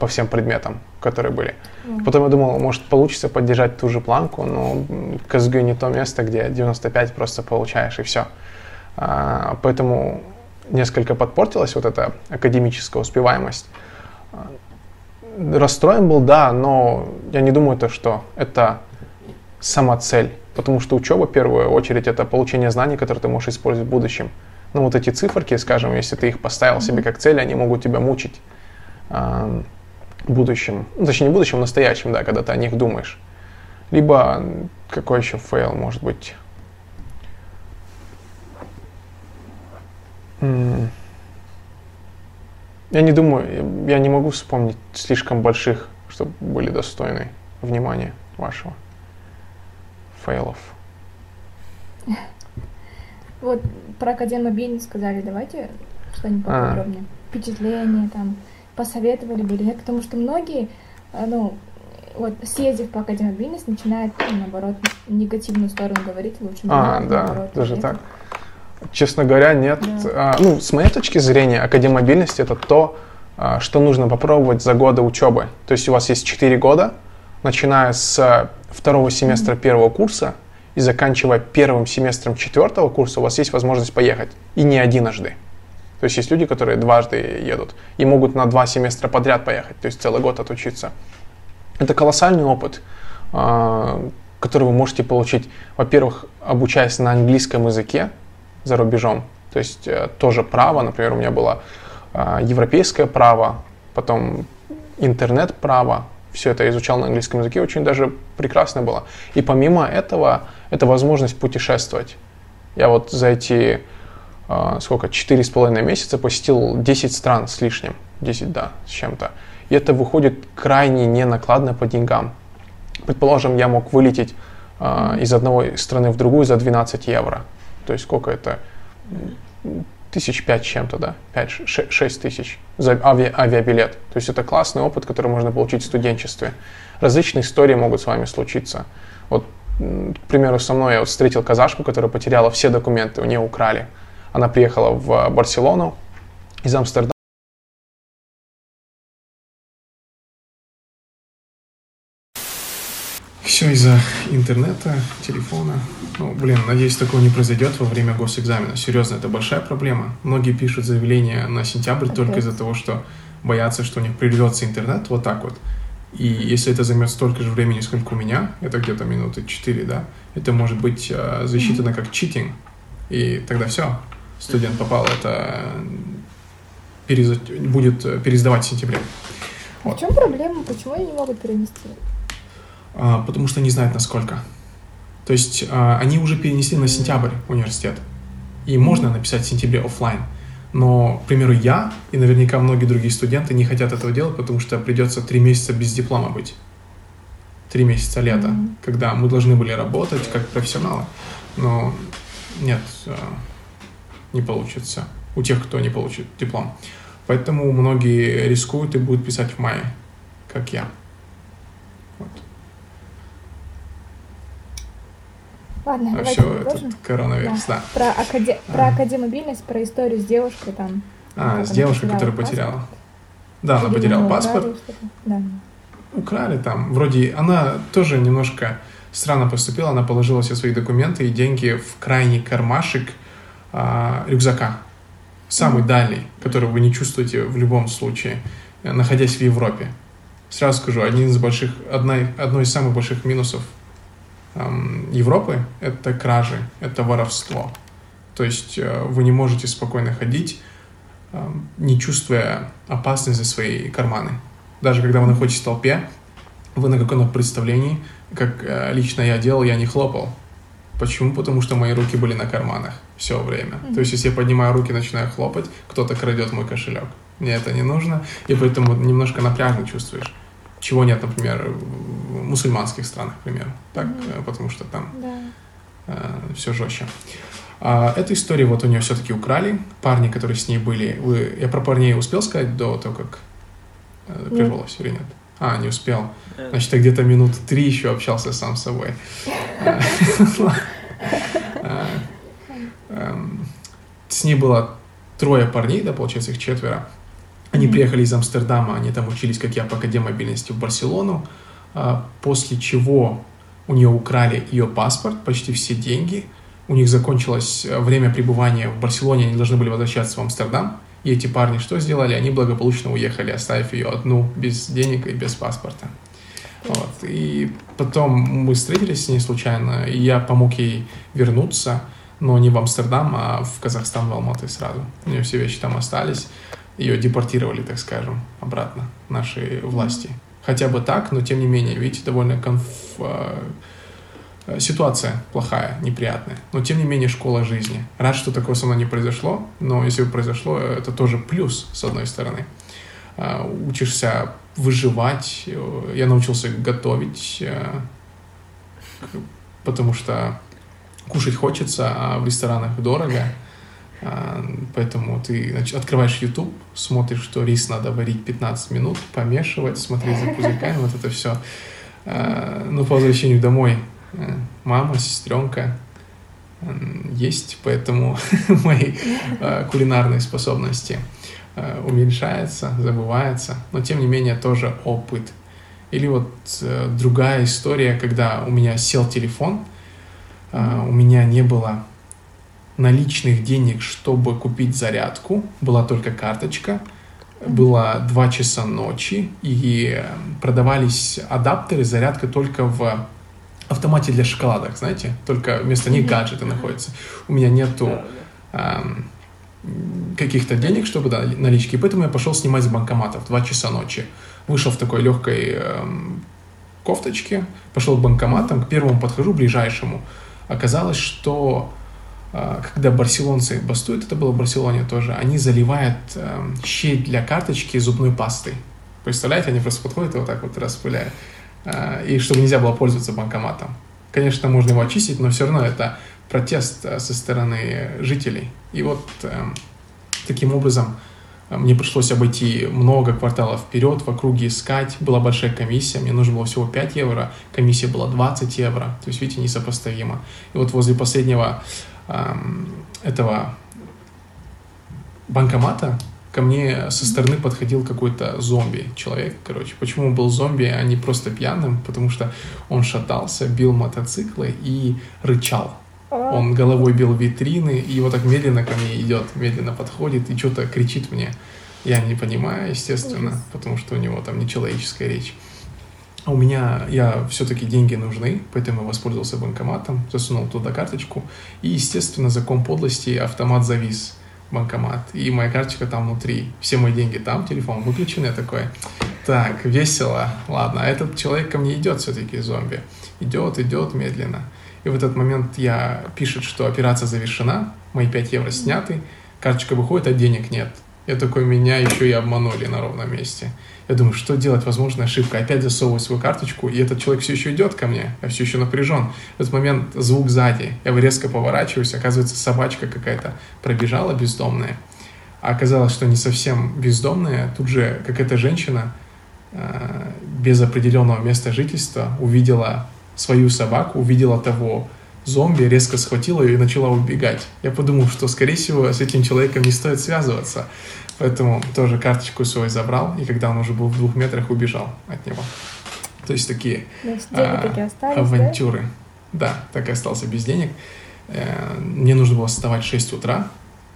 по всем предметам, которые были. Mm-hmm. Потом я думал, может, получится поддержать ту же планку, но Казгю не то место, где девяносто пять просто получаешь, и все. А, поэтому несколько подпортилась вот эта академическая успеваемость. Расстроен был, да, но я не думаю, то, что это сама цель, потому что учеба, в первую очередь, это получение знаний, которые ты можешь использовать в будущем. Но вот эти циферки, скажем, если ты их поставил mm-hmm. себе как цель, они могут тебя мучить. В будущем, ну, точнее не в будущем, в настоящем, да, когда ты о них думаешь. Либо какой еще фейл может быть? Я не думаю, я не могу вспомнить слишком больших, чтобы были достойны внимания вашего фейлов. Вот про академобиль сказали, давайте что-нибудь поподробнее. Впечатления там, посоветовали бы или нет, потому что многие, ну, вот съездив по академобильность, начинают, наоборот, негативную сторону говорить, лучше. А, да, даже так. Честно говоря, нет. Да. А, ну, с моей точки зрения, академобильность — это то, что нужно попробовать за годы учебы. То есть у вас есть четыре года, начиная с второго семестра первого курса и заканчивая первым семестром четвертого курса, у вас есть возможность поехать. И не единожды. То есть есть люди, которые дважды едут и могут на два семестра подряд поехать, то есть целый год отучиться. Это колоссальный опыт, который вы можете получить, во-первых, обучаясь на английском языке за рубежом. То есть тоже право, например, у меня было европейское право, потом интернет-право. Все это изучал на английском языке, очень даже прекрасно было. И помимо этого, это возможность путешествовать. Я вот за эти, э, сколько, четыре с половиной месяца посетил десять стран с лишним, десять, да, с чем-то. И это выходит крайне ненакладно по деньгам. Предположим, я мог вылететь э, из одной страны в другую за двенадцать евро. То есть сколько это? Тысяч пять чем-то, да, пять-шесть тысяч за ави- авиабилет. То есть это классный опыт, который можно получить в студенчестве. Различные истории могут с вами случиться. Вот, к примеру, со мной я вот встретил казашку, которая потеряла все документы, у нее украли. Она приехала в Барселону из Амстердама. Все из-за интернета, телефона. Ну, блин, надеюсь, такого не произойдет во время госэкзамена. Серьезно, это большая проблема. Многие пишут заявление на сентябрь okay. только из-за того, что боятся, что у них прервется интернет, вот так вот. И если это займет столько же времени, сколько у меня, это где-то минуты четыре, да, это может быть э, засчитано mm-hmm. как читинг. И тогда все, студент попал, это перез... будет пересдавать в сентябре. А вот. В чем проблема? Почему они не могут перенести? А, потому что не знают, насколько. То есть э, они уже перенесли на сентябрь университет, и можно написать в сентябре офлайн. Но, к примеру, я и наверняка многие другие студенты не хотят этого делать, потому что придется три месяца без диплома быть. Три месяца лета, mm-hmm. когда мы должны были работать как профессионалы. Но нет, э, не получится у тех, кто не получит диплом. Поэтому многие рискуют и будут писать в мае, как я. Вот. Ладно, а все, этот коронавирус, да. да. Про, акаде... а. про академобильность, про историю с девушкой там. А, с девушкой, которая потеряла. Да, она потеряла паспорт. Да. Украли там. Вроде она тоже немножко странно поступила. Она положила все свои документы и деньги в крайний кармашек а, рюкзака. Самый mm-hmm. дальний, который вы не чувствуете в любом случае, находясь в Европе. Сразу скажу, один из больших, одна, одно из самых больших минусов Европы — это кражи, это воровство. То есть вы не можете спокойно ходить, не чувствуя опасности за свои карманы. Даже когда вы находитесь в толпе, вы на каком-то представлении, как лично я делал, я не хлопал. Почему? Потому что мои руки были на карманах все время. Mm-hmm. То есть если я поднимаю руки и начинаю хлопать, кто-то крадет мой кошелек. Мне это не нужно, и поэтому немножко напряжно чувствуешь. Чего нет, например, в мусульманских странах, к примеру, так, mm-hmm. потому что там да. э, все жестче. А, эту историю вот у нее все-таки украли, парни, которые с ней были. Вы, я про парней успел сказать до того, как э, прервалось mm-hmm. или нет? А, не успел. Значит, я где-то минут три еще общался сам с собой. С ней было трое парней, да, получается, их четверо. Они приехали из Амстердама, они там учились, как я, по академобильности в Барселону, после чего у нее украли ее паспорт, почти все деньги, у них закончилось время пребывания в Барселоне, они должны были возвращаться в Амстердам, и эти парни что сделали? Они благополучно уехали, оставив ее одну без денег и без паспорта. Вот. И потом мы встретились с ней случайно, и я помог ей вернуться, но не в Амстердам, а в Казахстан, в Алматы сразу. У нее все вещи там остались. Ее депортировали, так скажем, обратно наши власти. Хотя бы так, но тем не менее, видите, довольно конф... ситуация плохая, неприятная. Но тем не менее, школа жизни. Рад, что такого со мной не произошло, но если бы произошло, это тоже плюс, с одной стороны. Учишься выживать. Я научился готовить, потому что кушать хочется, а в ресторанах дорого. Поэтому ты открываешь YouTube, смотришь, что рис надо варить пятнадцать минут, помешивать, смотреть за пузырьками, вот это все. Но по возвращению домой мама, сестренка есть, поэтому мои кулинарные способности уменьшаются, забываются. Но тем не менее тоже опыт. Или вот другая история, когда у меня сел телефон, у меня не было наличных денег, чтобы купить зарядку, была только карточка, было два часа ночи, и продавались адаптеры, зарядка только в автомате для шоколадок, знаете, только вместо них гаджеты находятся. У меня нету э, каких-то денег, чтобы да, налички, и поэтому я пошел снимать с банкоматов в два часа ночи. Вышел в такой легкой э, кофточке, пошел к банкоматам, к первому подхожу, ближайшему. Оказалось, что когда барселонцы бастуют, это было в Барселоне тоже, они заливают э, щель для карточки зубной пастой. Представляете, они просто подходят и вот так вот распыляют. Э, и чтобы нельзя было пользоваться банкоматом. Конечно, можно его очистить, но все равно это протест со стороны жителей. И вот э, таким образом мне пришлось обойти много кварталов вперед, в округе искать. Была большая комиссия, мне нужно было всего пять евро, комиссия была двадцать евро. То есть, видите, несопоставимо. И вот возле последнего этого банкомата ко мне со стороны подходил какой-то зомби человек, короче. Почему он был зомби, а не просто пьяным? Потому что он шатался, бил мотоциклы и рычал. Он головой бил витрины и вот так медленно ко мне идет, медленно подходит и что-то кричит мне. Я не понимаю, естественно, потому что у него там нечеловеческая речь. А у меня, я все-таки деньги нужны, поэтому я воспользовался банкоматом, засунул туда карточку, и, естественно, за ком подлости автомат завис, банкомат, и моя карточка там внутри, все мои деньги там, телефон выключен, я такой, так, весело, ладно, а этот человек ко мне идет все-таки, зомби, идет, идет медленно, и в этот момент я пишет, что операция завершена, мои пять евро сняты, карточка выходит, а денег нет. Я такой, меня еще и обманули на ровном месте. Я думаю, что делать, возможно, ошибка. Опять засовываю свою карточку, и этот человек все еще идет ко мне. Я все еще напряжен. В этот момент звук сзади. Я резко поворачиваюсь, оказывается, собачка какая-то пробежала бездомная. А оказалось, что не совсем бездомная. Тут же какая-то женщина э, без определенного места жительства увидела свою собаку, увидела того зомби, резко схватила ее и начала убегать. Я подумал, что, скорее всего, с этим человеком не стоит связываться. Поэтому тоже карточку свою забрал, и когда он уже был в двух метрах, убежал от него. То есть такие а, авантюры. Да? да, так и остался без денег. Мне нужно было вставать в шесть утра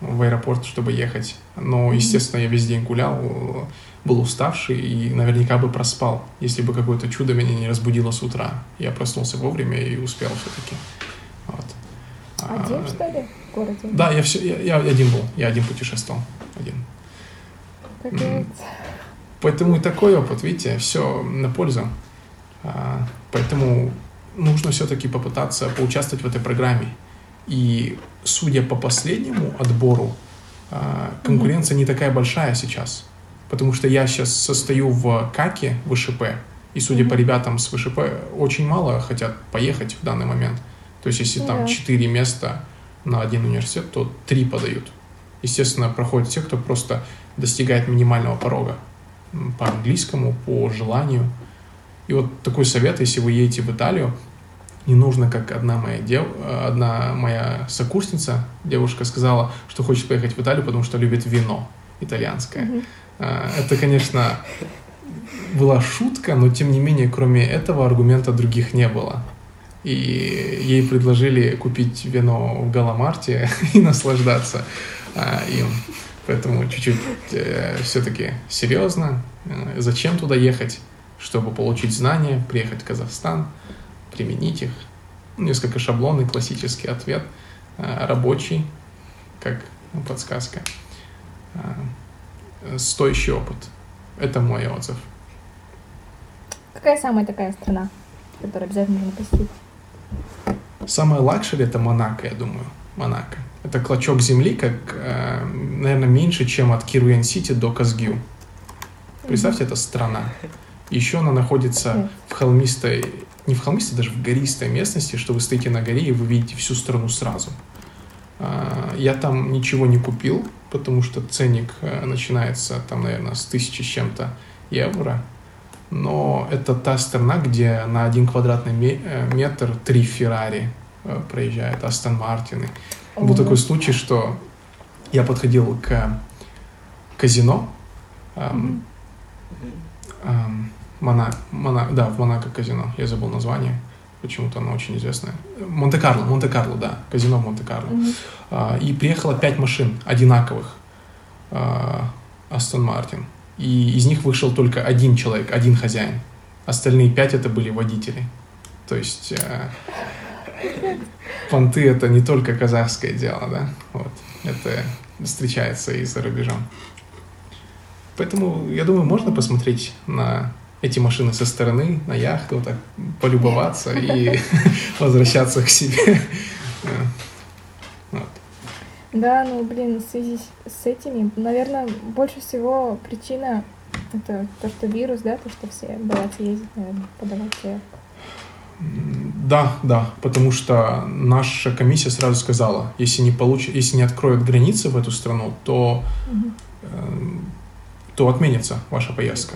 в аэропорт, чтобы ехать. Но, естественно, я весь день гулял, был уставший и наверняка бы проспал, если бы какое-то чудо меня не разбудило с утра. Я проснулся вовремя и успел все-таки. Вот. Один, а, что ли, в городе? Да, я, все, я, я один был, я один путешествовал, один. М-м. Поэтому и такой опыт, видите, все на пользу. А, поэтому нужно все-таки попытаться поучаствовать в этой программе. И судя по последнему отбору, а, конкуренция mm-hmm. не такая большая сейчас. Потому что я сейчас состою в КАКе, в ВШП, и, судя mm-hmm. по ребятам с ВШП, очень мало хотят поехать в данный момент. То есть, если yeah. там четыре места на один университет, то три подают. Естественно, проходят те, кто просто достигает минимального порога по английскому, по желанию. И вот такой совет, если вы едете в Италию, не нужно, как одна моя, дев... одна моя сокурсница, девушка, сказала, что хочет поехать в Италию, потому что любит вино итальянское. Mm-hmm. Это, конечно, была шутка, но, тем не менее, кроме этого аргумента других не было. И ей предложили купить вино в Галамарте и наслаждаться им. Поэтому чуть-чуть все-таки серьезно. Зачем туда ехать? Чтобы получить знания, приехать в Казахстан, применить их. Несколько шаблонов, классический ответ, рабочий, как подсказка. Стоящий опыт. Это мой отзыв. Какая самая такая страна, которую обязательно нужно посетить? Самая лакшери — это Монако, я думаю. Монако. Это клочок земли, как, э, наверное, меньше, чем от Кируэн-Сити до Казгю. Представьте, это страна. Еще она находится в холмистой, не в холмистой, даже в гористой местности, что вы стоите на горе и вы видите всю страну сразу. Я там ничего не купил, потому что ценник начинается там, наверное, с тысячи с чем-то евро. Но это та страна, где на один квадратный метр три Феррари проезжают, Астон Мартины. Mm-hmm. Был такой случай, что я подходил к казино, эм, эм, Мона, Мона, да, в Монако казино, я забыл название, почему-то оно очень известное. Монте-Карло, Монте-Карло, да, казино в Монте-Карло. Mm-hmm. э, и приехало пять машин одинаковых Астон э, Мартин. И из них вышел только один человек, один хозяин. Остальные пять это были водители. То есть э, понты это не только казахское дело, да? Вот. Это встречается и за рубежом. Поэтому, я думаю, можно посмотреть на эти машины со стороны, на яхту, так полюбоваться и возвращаться к себе. Да, ну, блин, в связи с этими, наверное, больше всего причина это то, что вирус, да, то, что все боятся ездить, наверное, подавать все. Да, да, потому что наша комиссия сразу сказала, если не получ... если не откроют границы в эту страну, то, угу. э, то отменится ваша поездка.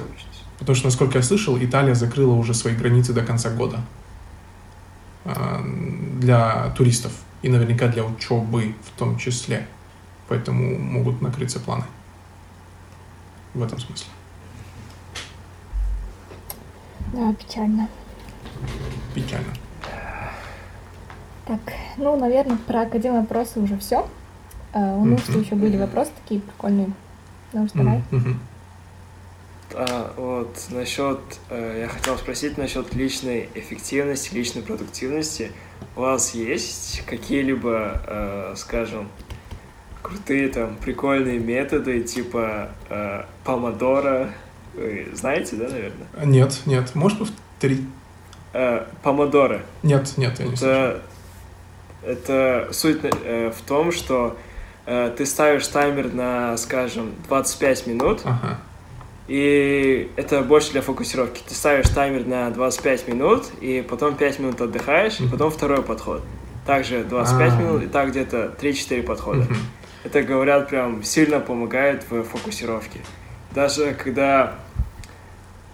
Потому что, насколько я слышал, Италия закрыла уже свои границы до конца года э, для туристов. И наверняка для учебы в том числе. Поэтому могут накрыться планы. В этом смысле. Да, печально. Печально. Так, ну, наверное, про академ-вопросы уже все. У нас mm-hmm. еще были вопросы такие прикольные. Ну, что, давай. Mm-hmm. А, вот, насчет... Я хотел спросить насчет личной эффективности, личной продуктивности. У вас есть какие-либо, э, скажем, крутые, там, прикольные методы, типа э, помодоро? Вы знаете, да, наверное? Нет, нет. Можешь повторить? Э, помодоро. Нет, нет, я не знаю. Это суть э, в том, что э, ты ставишь таймер на, скажем, двадцать пять минут, ага. И это больше для фокусировки. Ты ставишь таймер на двадцать пять минут, и потом пять минут отдыхаешь, и потом второй подход. Также двадцать пять А-а-а. минут, и так где-то три-четыре подхода. Uh-huh. Это, говорят, прям сильно помогает в фокусировке. Даже когда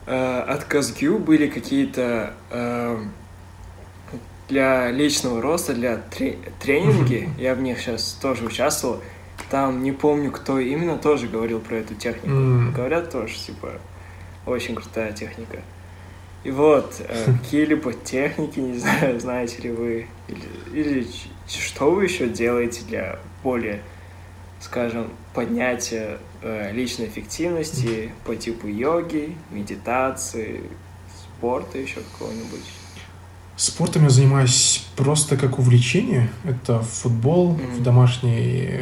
э, от Казгю были какие-то э, для личного роста, для тре- тренинги, uh-huh. я в них сейчас тоже участвовал. Там, не помню, кто именно, тоже говорил про эту технику. Mm. Говорят тоже, типа, очень крутая техника. И вот, э, какие-либо техники, не знаю, знаете ли вы, или, или что вы еще делаете для более, скажем, поднятия э, личной эффективности по типу йоги, медитации, спорта еще какого-нибудь? Спортом я занимаюсь просто как увлечение. Это футбол mm-hmm. в домашней...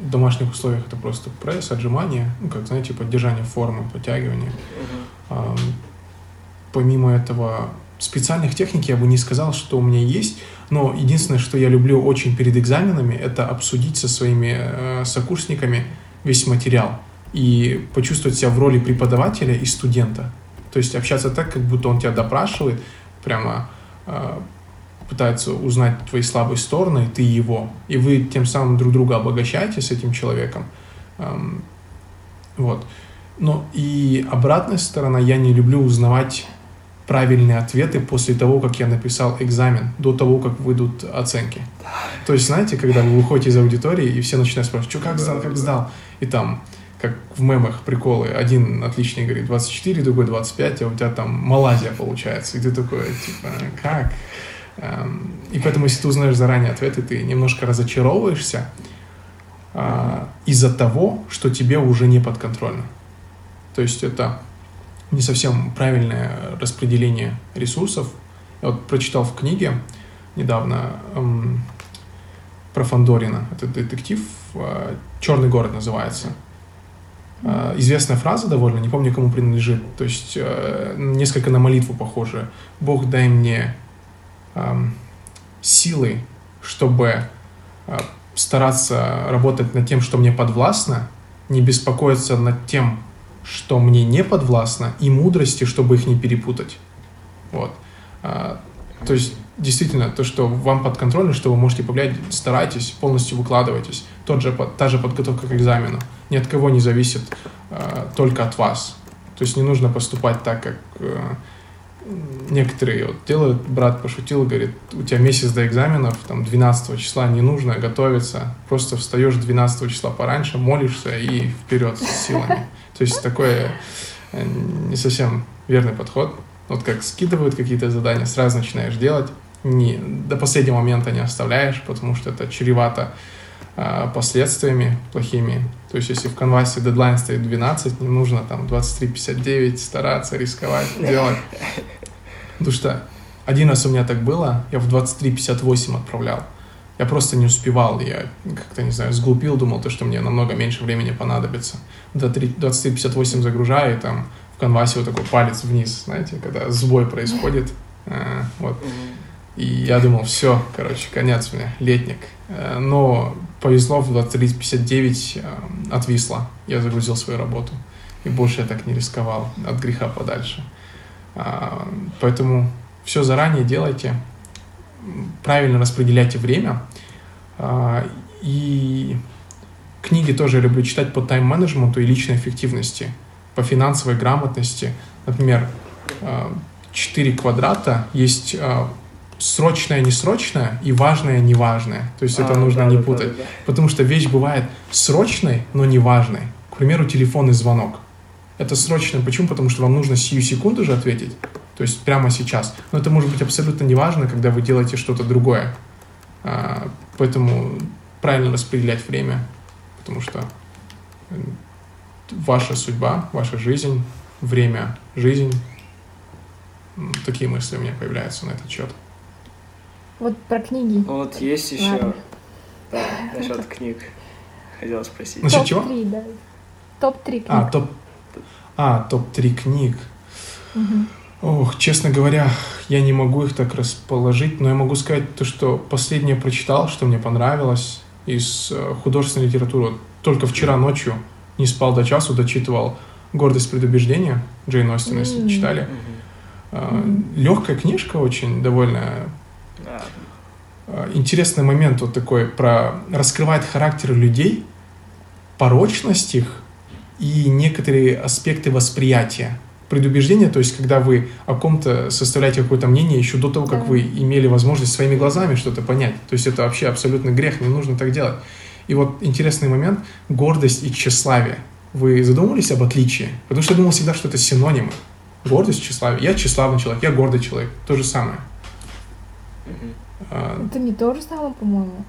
В домашних условиях это просто пресс, отжимания, ну, как, знаете, поддержание формы, подтягивание. Uh-huh. Помимо этого, специальных техник я бы не сказал, что у меня есть, но единственное, что я люблю очень перед экзаменами, это обсудить со своими э, сокурсниками весь материал и почувствовать себя в роли преподавателя и студента. То есть общаться так, как будто он тебя допрашивает, прямо... Э, пытается узнать твои слабые стороны, и ты его. И вы тем самым друг друга обогащаете с этим человеком. Вот. Но и обратная сторона, я не люблю узнавать правильные ответы после того, как я написал экзамен, до того, как выйдут оценки. То есть, знаете, когда вы выходите из аудитории, и все начинают спрашивать, что, как сдал, как сдал? И там, как в мемах приколы, один отличный говорит двадцать четыре, другой двадцать пять, а у тебя там Малайзия получается. И ты такой, типа, как... И поэтому, если ты узнаешь заранее ответы, ты немножко разочаровываешься а, из-за того, что тебе уже не подконтрольно. То есть это не совсем правильное распределение ресурсов. Я вот прочитал в книге недавно эм, про Фандорина, это детектив, э, «Черный город» называется. Известная фраза довольно, не помню, кому принадлежит, то есть э, несколько на молитву похоже. «Бог, дай мне силы, чтобы стараться работать над тем, что мне подвластно, не беспокоиться над тем, что мне не подвластно, и мудрости, чтобы их не перепутать. Вот. А, то есть, действительно, то, что вам подконтрольно, что вы можете повлиять, старайтесь, полностью выкладывайтесь. Тот же, та же подготовка к экзамену ни от кого не зависит, а, только от вас. То есть не нужно поступать так, как а, некоторые вот делают. Брат пошутил, говорит, у тебя месяц до экзаменов, там, двенадцатого числа, не нужно готовиться. Просто встаешь двенадцатого числа пораньше, молишься и вперед с силами. То есть такой не совсем верный подход. Вот как скидывают какие-то задания, сразу начинаешь делать, не, до последнего момента не оставляешь, потому что это чревато э, последствиями плохими. То есть если в конвасе дедлайн стоит двенадцать, не нужно там двадцать три пятьдесят девять стараться, рисковать, делать. Потому что один раз у меня так было, я в двадцать три пятьдесят восемь отправлял. Я просто не успевал, я как-то, не знаю, сглупил, думал, то, что мне намного меньше времени понадобится. До двадцать три пятьдесят восемь загружаю, и там в конвасе вот такой палец вниз, знаете, когда сбой происходит. А, вот. И я думал, все, короче, конец мне, летник. Но повезло, в двадцать три пятьдесят девять отвисло. Я загрузил свою работу. И больше я так не рисковал, от греха подальше. А, поэтому все заранее делайте. Правильно распределяйте время. И книги тоже люблю читать по тайм-менеджменту и личной эффективности, по финансовой грамотности. Например, четыре квадрата есть срочное, несрочное и важное, неважное. То есть а, это нужно да, не путать. Да, да, да. Потому что вещь бывает срочной, но неважной. К примеру, телефонный звонок. Это срочно. Почему? Потому что вам нужно сию секунду же ответить. То есть прямо сейчас. Но это может быть абсолютно неважно, когда вы делаете что-то другое. Поэтому правильно распределять время. Потому что ваша судьба, ваша жизнь, время, жизнь. Такие мысли у меня появляются на этот счет. Вот про книги. Ну вот есть еще... Ладно. Да, насчет книг. Хотела спросить. Насчет чего? Топ-три, да. Топ-три книг. А, топ... а, топ-три книг. Угу. Ох, честно говоря, я не могу их так расположить, но я могу сказать то, что последнее прочитал, что мне понравилось из художественной литературы. Только вчера ночью не спал до часу, дочитывал «Гордость и предубеждение» Джейн Остин, mm-hmm. если читали. Mm-hmm. Легкая книжка очень, довольно mm-hmm. интересный момент вот такой, про раскрывает характер людей, порочность их и некоторые аспекты восприятия. Предубеждение, то есть когда вы о ком-то составляете какое-то мнение еще до того, как вы имели возможность своими глазами что-то понять. То есть это вообще абсолютно грех, не нужно так делать. И вот интересный момент – гордость и тщеславие. Вы задумывались об отличии? Потому что я думал всегда, что это синонимы. Гордость, тщеславие. Я тщеславный человек, я гордый человек. То же самое. Это не то же самое, по-моему.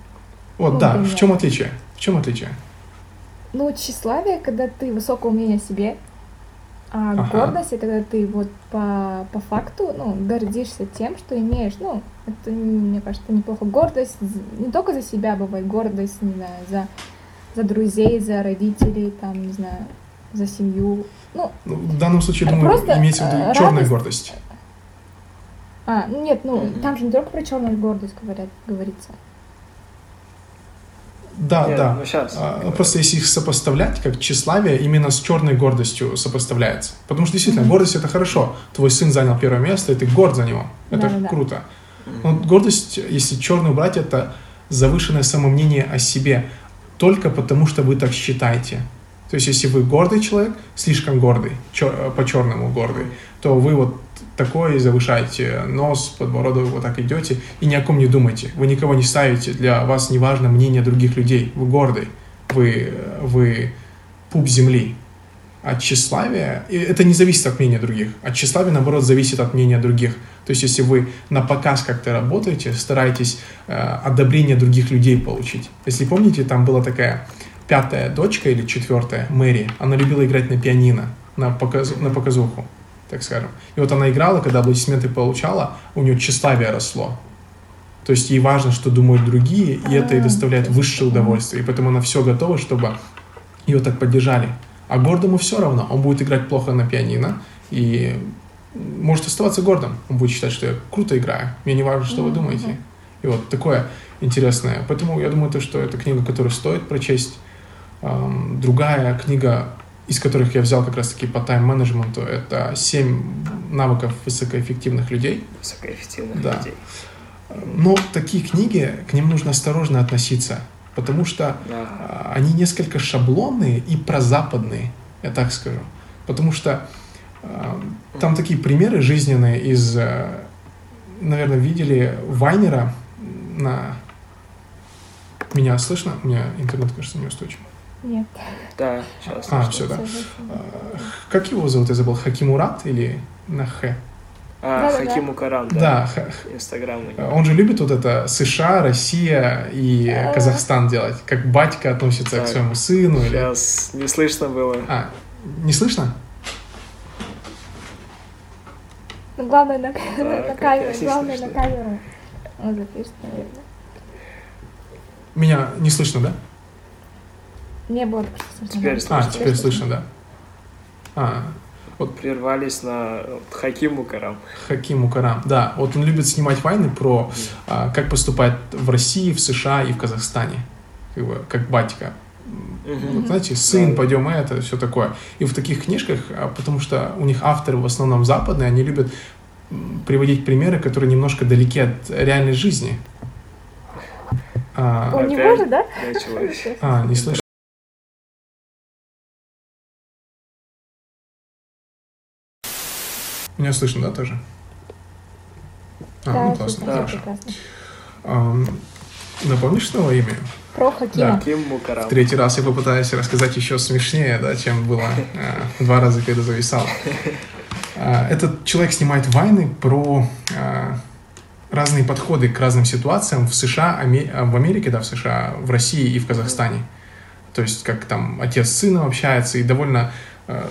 Вот, ну, да. Понимаю. В чем отличие? В чем отличие? Ну, тщеславие, когда ты высокого мнения о себе. А ага. гордость — это когда ты вот по, по факту, ну, гордишься тем, что имеешь. Ну, это, мне кажется, неплохо. Гордость не только за себя бывает, гордость, не знаю, за, за друзей, за родителей, там, не знаю, за семью. Ну, ну в данном случае, думаю, имеется в виду радость... черная гордость. А, ну нет, ну, mm-hmm. там же не только про черную гордость говорят, говорится. Да, Нет, да. Ну, сейчас. Просто если их сопоставлять, как тщеславие, именно с черной гордостью сопоставляется. Потому что действительно, mm-hmm. гордость — это хорошо. Твой сын занял первое место, и ты горд за него. Это да, круто. Да. Но гордость, если черную брать, это завышенное самомнение о себе. Только потому, что вы так считаете. То есть, если вы гордый человек, слишком гордый, чер- по-черному гордый, то вы вот такой завышаете нос, подбородок, вот так идете и ни о ком не думаете. Вы никого не ставите, для вас не важно мнение других людей. Вы гордый, вы, вы пуп земли. От тщеславия, и это не зависит от мнения других, от тщеславия, наоборот, зависит от мнения других. То есть, если вы на показ как-то работаете, стараетесь э, одобрение других людей получить. Если помните, там была такая... Пятая дочка или четвертая, Мэри, она любила играть на пианино, на, показ, на показуху, так скажем. И вот она играла, когда аплодисменты получала, у нее тщеславие росло. То есть ей важно, что думают другие, и это ей доставляет высшее удовольствие. И поэтому она все готова, чтобы ее так поддержали. А гордому все равно, он будет играть плохо на пианино и может оставаться гордым. Он будет считать, что я круто играю, мне не важно, что вы думаете. И вот такое интересное. Поэтому я думаю, то, что это книга, которую стоит прочесть. Другая книга из которых я взял как раз-таки по тайм-менеджменту, это семь навыков высокоэффективных людей. Высокоэффективных да. людей. Но такие книги, к ним нужно осторожно относиться, потому что да. они несколько шаблонные и прозападные, я так скажу. Потому что э, там такие примеры жизненные из... Э, наверное, видели Вайнера на... Меня слышно? У меня интернет, кажется, неустойчив. Нет. Да, сейчас. А, все, да. Как его зовут? Я забыл. Хакимурат или на Х? А, да, Хакиму да. Карам, да. Да. Инстаграм. Он же любит вот это США, Россия и а... Казахстан делать. Как батька относится так. к своему сыну. Сейчас или... не слышно было. А, не слышно? Ну, главное на, да, на камеру. Главное слышно. На камеру. Он запишет, наверное. Меня не слышно, да? Не было. Теперь слышно. А, теперь слышно, да. А, вот. Прервались на Хакиму Карам. Хакиму Карам, да. Вот он любит снимать вайны про а, как поступать в России, в США и в Казахстане. Как бы, как батька. Mm-hmm. Вот, знаете, сын, yeah. пойдем, это, все такое. И в таких книжках, потому что у них авторы в основном западные, они любят приводить примеры, которые немножко далеки от реальной жизни. А, у него же, да? А, не слышно. Меня слышно, да, тоже? А, да, ну классно, хорошо. А, напомнишь снова имя? Про Хакима. Да. В третий раз я попытаюсь рассказать еще смешнее, да, чем было а, два раза, когда зависал. А, этот человек снимает вайны про а, разные подходы к разным ситуациям в США, в Америке, да, в США, в России и в Казахстане. То есть, как там отец с сыном общается, и довольно... А,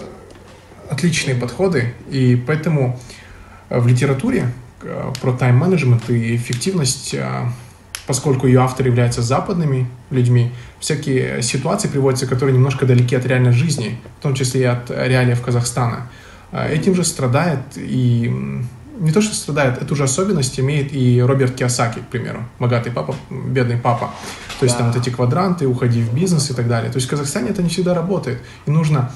отличные подходы, и поэтому в литературе про тайм-менеджмент и эффективность, поскольку ее авторы являются западными людьми, всякие ситуации приводятся, которые немножко далеки от реальной жизни, в том числе и от реалиев Казахстана. Этим же страдает и... Не то, что страдает, эту же особенность имеет и Роберт Киосаки, к примеру. Богатый папа, бедный папа. То есть там вот эти квадранты, уходи в бизнес и так далее. То есть в Казахстане это не всегда работает. И нужно...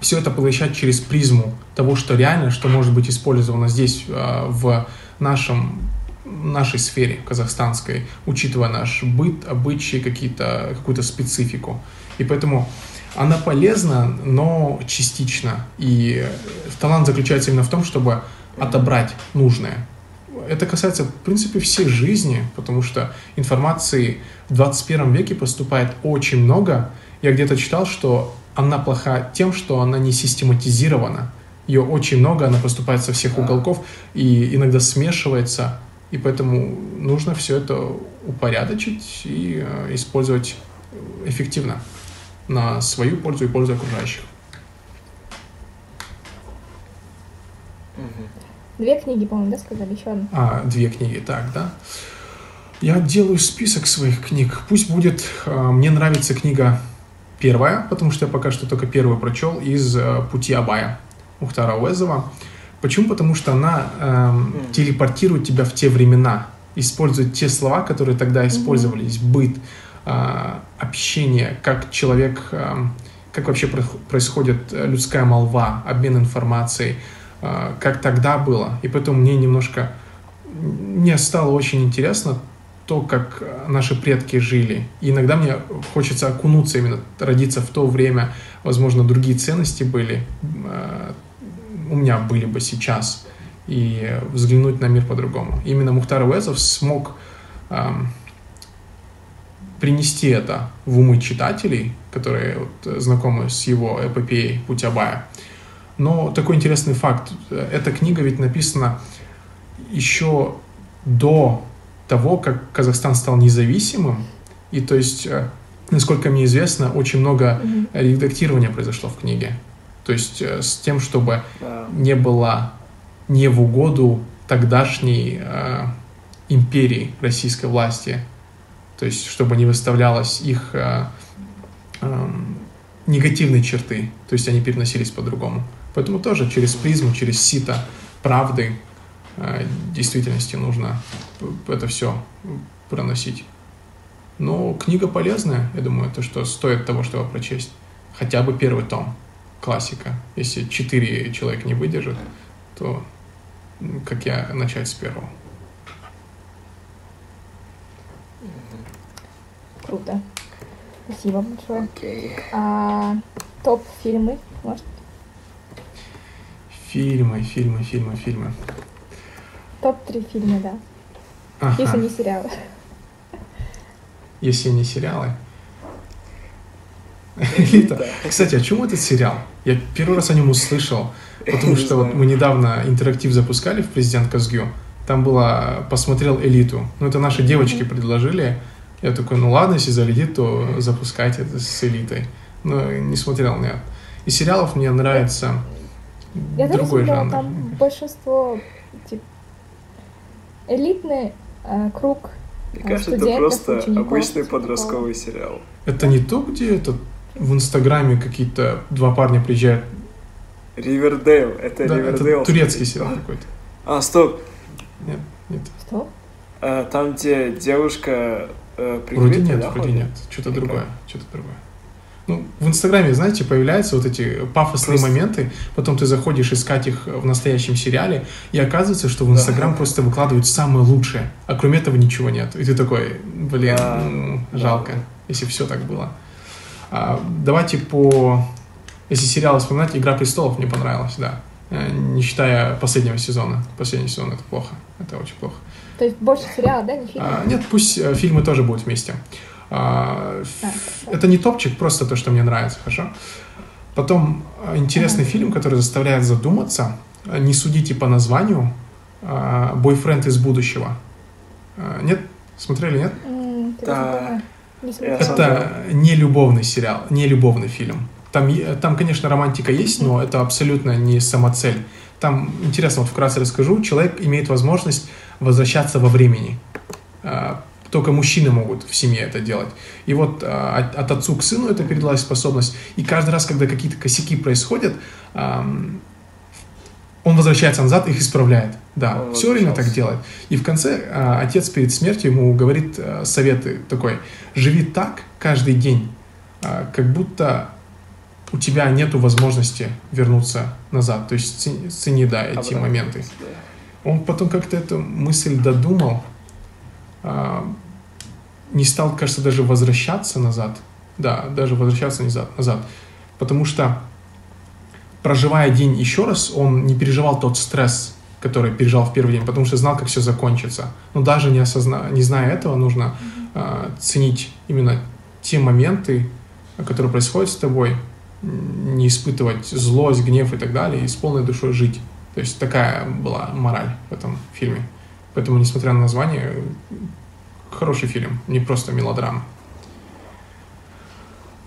все это получать через призму того, что реально, что может быть использовано здесь, в нашем, нашей сфере казахстанской, учитывая наш быт, обычаи, какие-то, какую-то специфику. И поэтому она полезна, но частично. И талант заключается именно в том, чтобы отобрать нужное. Это касается, в принципе, всей жизни, потому что информации в двадцать первом веке поступает очень много. Я где-то читал, что она плоха тем, что она не систематизирована. Ее очень много, она поступает со всех уголков и иногда смешивается. И поэтому нужно все это упорядочить и использовать эффективно на свою пользу и пользу окружающих. Две книги, по-моему, да, сказали? Еще одна. А, две книги, так, да. Я делаю список своих книг. Пусть будет... Мне нравится книга... Первая, потому что я пока что только первую прочел, из «Пути Абая» Ухтара Уэзова. Почему? Потому что она э, телепортирует тебя в те времена, использует те слова, которые тогда использовались, быт, э, общение, как человек, э, как вообще происходит людская молва, обмен информацией, э, как тогда было. И поэтому мне немножко, мне стало очень интересно то, как наши предки жили. И иногда мне хочется окунуться, именно родиться в то время. Возможно, другие ценности были, э, у меня были бы сейчас, и взглянуть на мир по-другому. Именно Мухтар Ауэзов смог э, принести это в умы читателей, которые вот, знакомы с его эпопеей «Путь Абая». Но такой интересный факт. Эта книга ведь написана еще до того, как Казахстан стал независимым, и то есть, насколько мне известно, очень много mm-hmm. редактирования произошло в книге, то есть с тем, чтобы не было не в угоду тогдашней э, империи российской власти, то есть чтобы не выставлялось их э, э, негативные черты, то есть они переносились по-другому. Поэтому тоже через призму, через сито правды, в действительности нужно это все проносить. Но книга полезная, я думаю, то, что стоит того, чтобы прочесть. Хотя бы первый том. классика. Если четыре человека не выдержат, то как я начать с первого. Круто. Спасибо большое. Okay. А, топ-фильмы, может? Фильмы, фильмы, фильмы, фильмы. топ три фильма, да. Ага. Если не сериалы. Если не сериалы. Элита. Кстати, а чему этот сериал? Я первый раз о нем услышал, потому что вот мы недавно интерактив запускали в «Президент Казгю». Там было «Посмотрел Элиту». Ну, это наши девочки предложили. Я такой, ну ладно, если залетит, то запускайте это с «Элитой». Но не смотрел, нет. Из сериалов мне нравится я другой даже жанр. Там большинство типа, элитный э, круг. Мне там, кажется, это просто обычный подростковый сериал. Это не то, где это в Инстаграме какие-то два парня приезжают. Ривердейл. Это да, Ривердейл. Это турецкий сериал какой-то. А, стоп. Нет, нет. Что? А, там, где девушка э, прикрытия. Вроде нет, да, вроде нет. Что-то другое. Что-то другое. Ну, в Инстаграме, знаете, появляются вот эти пафосные просто... моменты, потом ты заходишь искать их в настоящем сериале, и оказывается, что в Инстаграм да. просто выкладывают самое лучшее, а кроме этого ничего нет. И ты такой, блин, а... жалко, если все так было. А, давайте по... Если сериалы вспоминать, «Игра престолов» мне понравилась, да. Не считая последнего сезона. Последний сезон — это плохо, это очень плохо. То есть больше сериала, да, не фильмы? А, нет, пусть фильмы тоже будут вместе. А, это не топчик, просто то, что мне нравится, хорошо? Потом интересный ага. фильм, который заставляет задуматься. Не судите по названию. «Бойфренд из будущего». Нет? Смотрели, нет? Mm, да. Не это не любовный сериал, не любовный фильм. Там, там, конечно, романтика есть, но это абсолютно не самоцель. Там, интересно, вот вкратце расскажу. Человек имеет возможность возвращаться во времени. Только мужчины могут в семье это делать. И вот а, от, от отцу к сыну это передалась способность. И каждый раз, когда какие-то косяки происходят, а, он возвращается назад, их исправляет. Да, он все время так делает. И в конце а, отец перед смертью ему говорит а, советы такой. Живи так каждый день, а, как будто у тебя нету возможности вернуться назад. То есть цени, цени да, эти а моменты. Да. Он потом как-то эту мысль додумал. Не стал, кажется, даже возвращаться назад. Да, даже возвращаться назад. Потому что, проживая день еще раз, он не переживал тот стресс, который переживал в первый день, потому что знал, как все закончится. Но даже не, осозна... не зная этого, нужно э, ценить именно те моменты, которые происходят с тобой, не испытывать злость, гнев и так далее, и с полной душой жить. То есть такая была мораль в этом фильме. Поэтому, несмотря на название, хороший фильм, не просто мелодрама.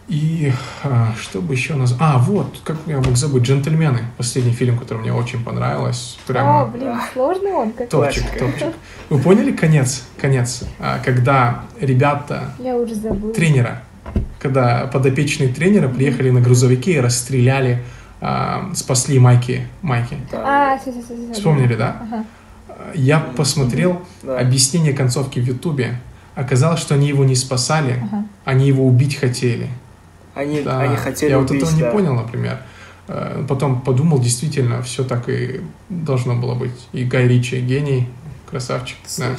И а, что бы еще назвать? А, вот, как я мог забыть, «Джентльмены». Последний фильм, который мне очень понравилось. Прямо... О, блин, сложный он. Как топчик, топчик. Вы поняли конец? Конец. Когда ребята... Я уже забыла. Тренера. Когда подопечные тренера приехали на грузовике и расстреляли, а, спасли майки. майки. Да. А, все, все, все. Вспомнили, да? Ага. Я посмотрел да. объяснение концовки в Ютубе. Оказалось, что они его не спасали, ага. они его убить хотели. Они, да. они хотели Я убить, вот этого да. не понял, например. Потом подумал, действительно, все так и должно было быть. И Гай Ричи, гений, красавчик. Да.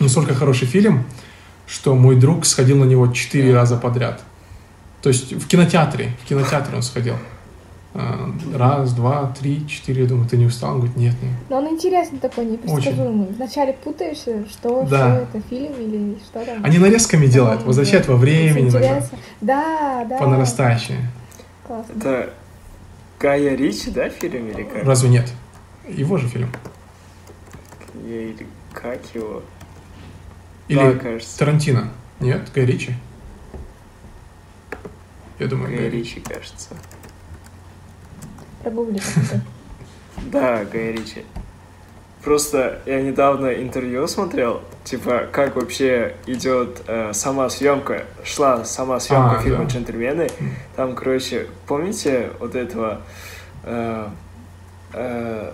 Настолько хороший фильм, что мой друг сходил на него четыре да. раза подряд. То есть в кинотеатре, в кинотеатре он сходил. Раз, два, три, четыре. Я думаю, ты не устал? Он говорит, нет, нет. Но он интересный такой, непредсказуемый. Очень. Вначале путаешься, что, да. что это, фильм или что там. Они нарезками делают, да, возвращают во времени. Да, да. По нарастающей. Классно. Это Гая Ричи, да, фильм или как? Разве нет? Его же фильм. Или как его? Или да, Тарантино. Нет, Гай Ричи. Я думаю, Гай, Гай Ричи, кажется. Да, Гай Ричи. Просто я недавно интервью смотрел, типа, как вообще идет э, сама съемка, шла сама съемка а, фильма да. «Джентльмены». Там, короче, помните вот этого э, э,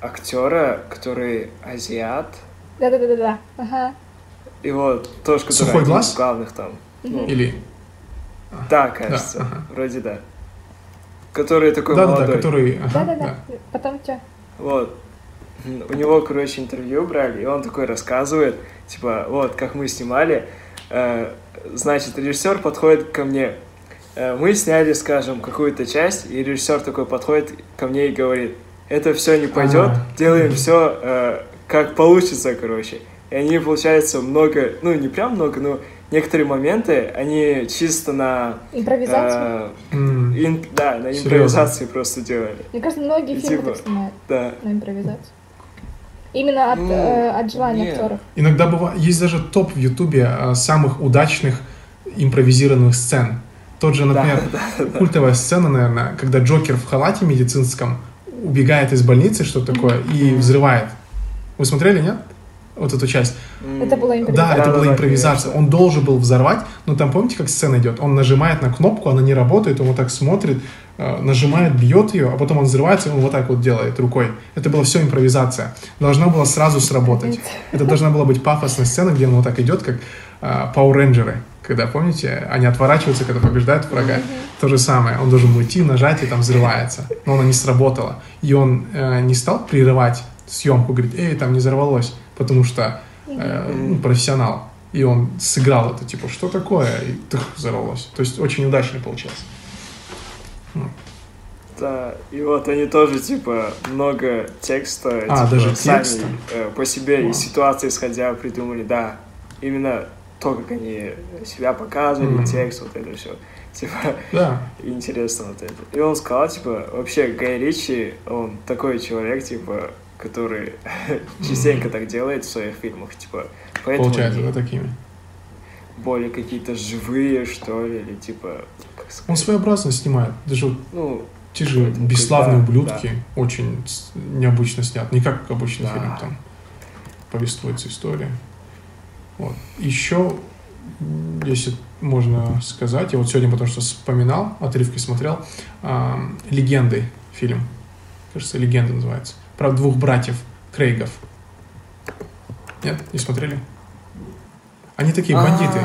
актера, который азиат? Да-да-да-да. Ага. Его тоже, который Сухой один глаз? Из главных там. Угу. Ну, или? Да, кажется. Да, ага. Вроде да. Который такой да, молодой. Да-да-да, который... Ага, Да-да-да, да. Потом что? Вот. У него, короче, интервью брали, и он такой рассказывает, типа, вот, как мы снимали. Значит, режиссер подходит ко мне. Мы сняли, скажем, какую-то часть, и режиссер такой подходит ко мне и говорит, это все не пойдет, А-а-а. делаем все э, как получится, короче. И они, получается, много, ну, не прям много, но некоторые моменты, они чисто на... Импровизацию? Э, mm. ин, да, на Серьезно? импровизации просто делали. Мне кажется, многие и, фильмы типа, так снимают да. на импровизацию. Именно от, ну, э, от желания нет. актеров. Иногда бывает, есть даже топ в Ютубе самых удачных импровизированных сцен. Тот же, например, да, да, да, культовая да. сцена, наверное, когда Джокер в халате медицинском убегает из больницы, что-то такое, mm-hmm. и взрывает. Вы смотрели, нет? Вот эту часть. Mm-hmm. Это была импровизация. Да, да это да, была да, импровизация. Да. Он должен был взорвать, но там, помните, как сцена идет? Он нажимает на кнопку, она не работает, он вот так смотрит, нажимает, бьет ее, а потом он взрывается, и он вот так вот делает рукой. Это была все импровизация. Должна была сразу сработать. Это должна была быть пафосная сцена, где он вот так идет, как Power Rangers. Когда, помните, они отворачиваются, когда побеждают врага. Mm-hmm. То же самое. Он должен уйти, нажать, и там взрывается. Но она не сработала. И он э, не стал прерывать съемку, говорит, эй, там не взорвалось, потому что э, ну, профессионал. И он сыграл это, типа, что такое? И тух, взорвалось. То есть очень удачно получилось. Да, и вот они тоже, типа, много текста. А, типа, даже сами, текста? Э, по себе wow. и ситуации исходя придумали, да. Именно... то, как они себя показывали, mm-hmm. текст, вот это все. Типа, yeah. интересно вот это. И он сказал, типа, вообще Гай Ричи, он такой человек, типа, который mm-hmm. частенько так делает в своих фильмах, типа, поэтому... Получается, да, такими. Более какие-то живые, что ли, или типа... Как сказать, он своеобразно снимает, даже ну, те же «Бесславные да, ублюдки» да. очень необычно снят, не как обычный да. фильм, там повествуется история. Вот. Еще, если можно сказать, я вот сегодня, потому что вспоминал, отрывки смотрел, э, «Легенды» фильм, кажется, «Легенда» называется, про двух братьев Крейгов. Нет, не смотрели? Они такие бандиты.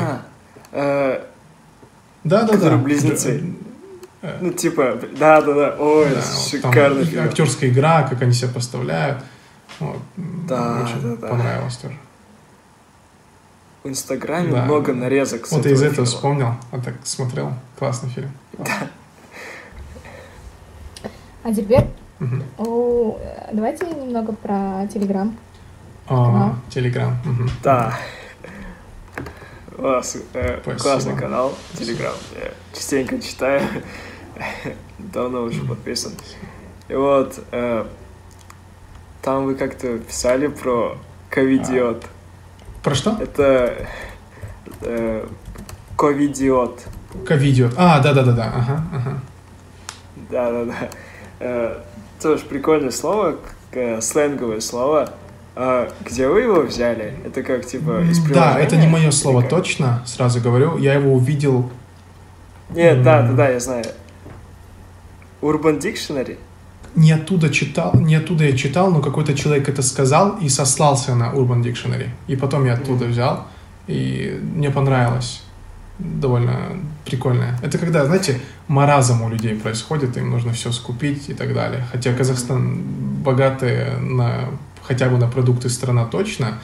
Да-да-да. Близнецы. Ну, типа, да-да-да, ой, шикарный фильм. Актерская игра, как они себя поставляют. Очень понравилось тоже. В Инстаграме да. много нарезок. Вот я из этого фильма. вспомнил. А так смотрел. Классный фильм. Да. А теперь угу. давайте немного про Телеграм. А, Телеграм. Угу. Да. У вас э, классный канал. Телеграм. Я частенько читаю. Давно уже подписан. И вот э, там вы как-то писали про ковидиот. Про что? Это э, ковидиот. Ковидиот. А, да-да-да-да. Ага, ага. Да-да-да. Э, тоже прикольное слово, э, сленговое слово. Э, где вы его взяли? Это как, типа, из приложения? Да, это не мое слово точно, сразу говорю. Я его увидел... Нет, да-да-да, я знаю. Urban Dictionary? Не оттуда читал, не оттуда я читал, но какой-то человек это сказал и сослался на Urban Dictionary. И потом я оттуда mm-hmm. взял, и мне понравилось. Довольно прикольно. Это когда, знаете, маразм у людей происходит, им нужно все скупить и так далее. Хотя Казахстан богатый на, хотя бы на продукты страна точно,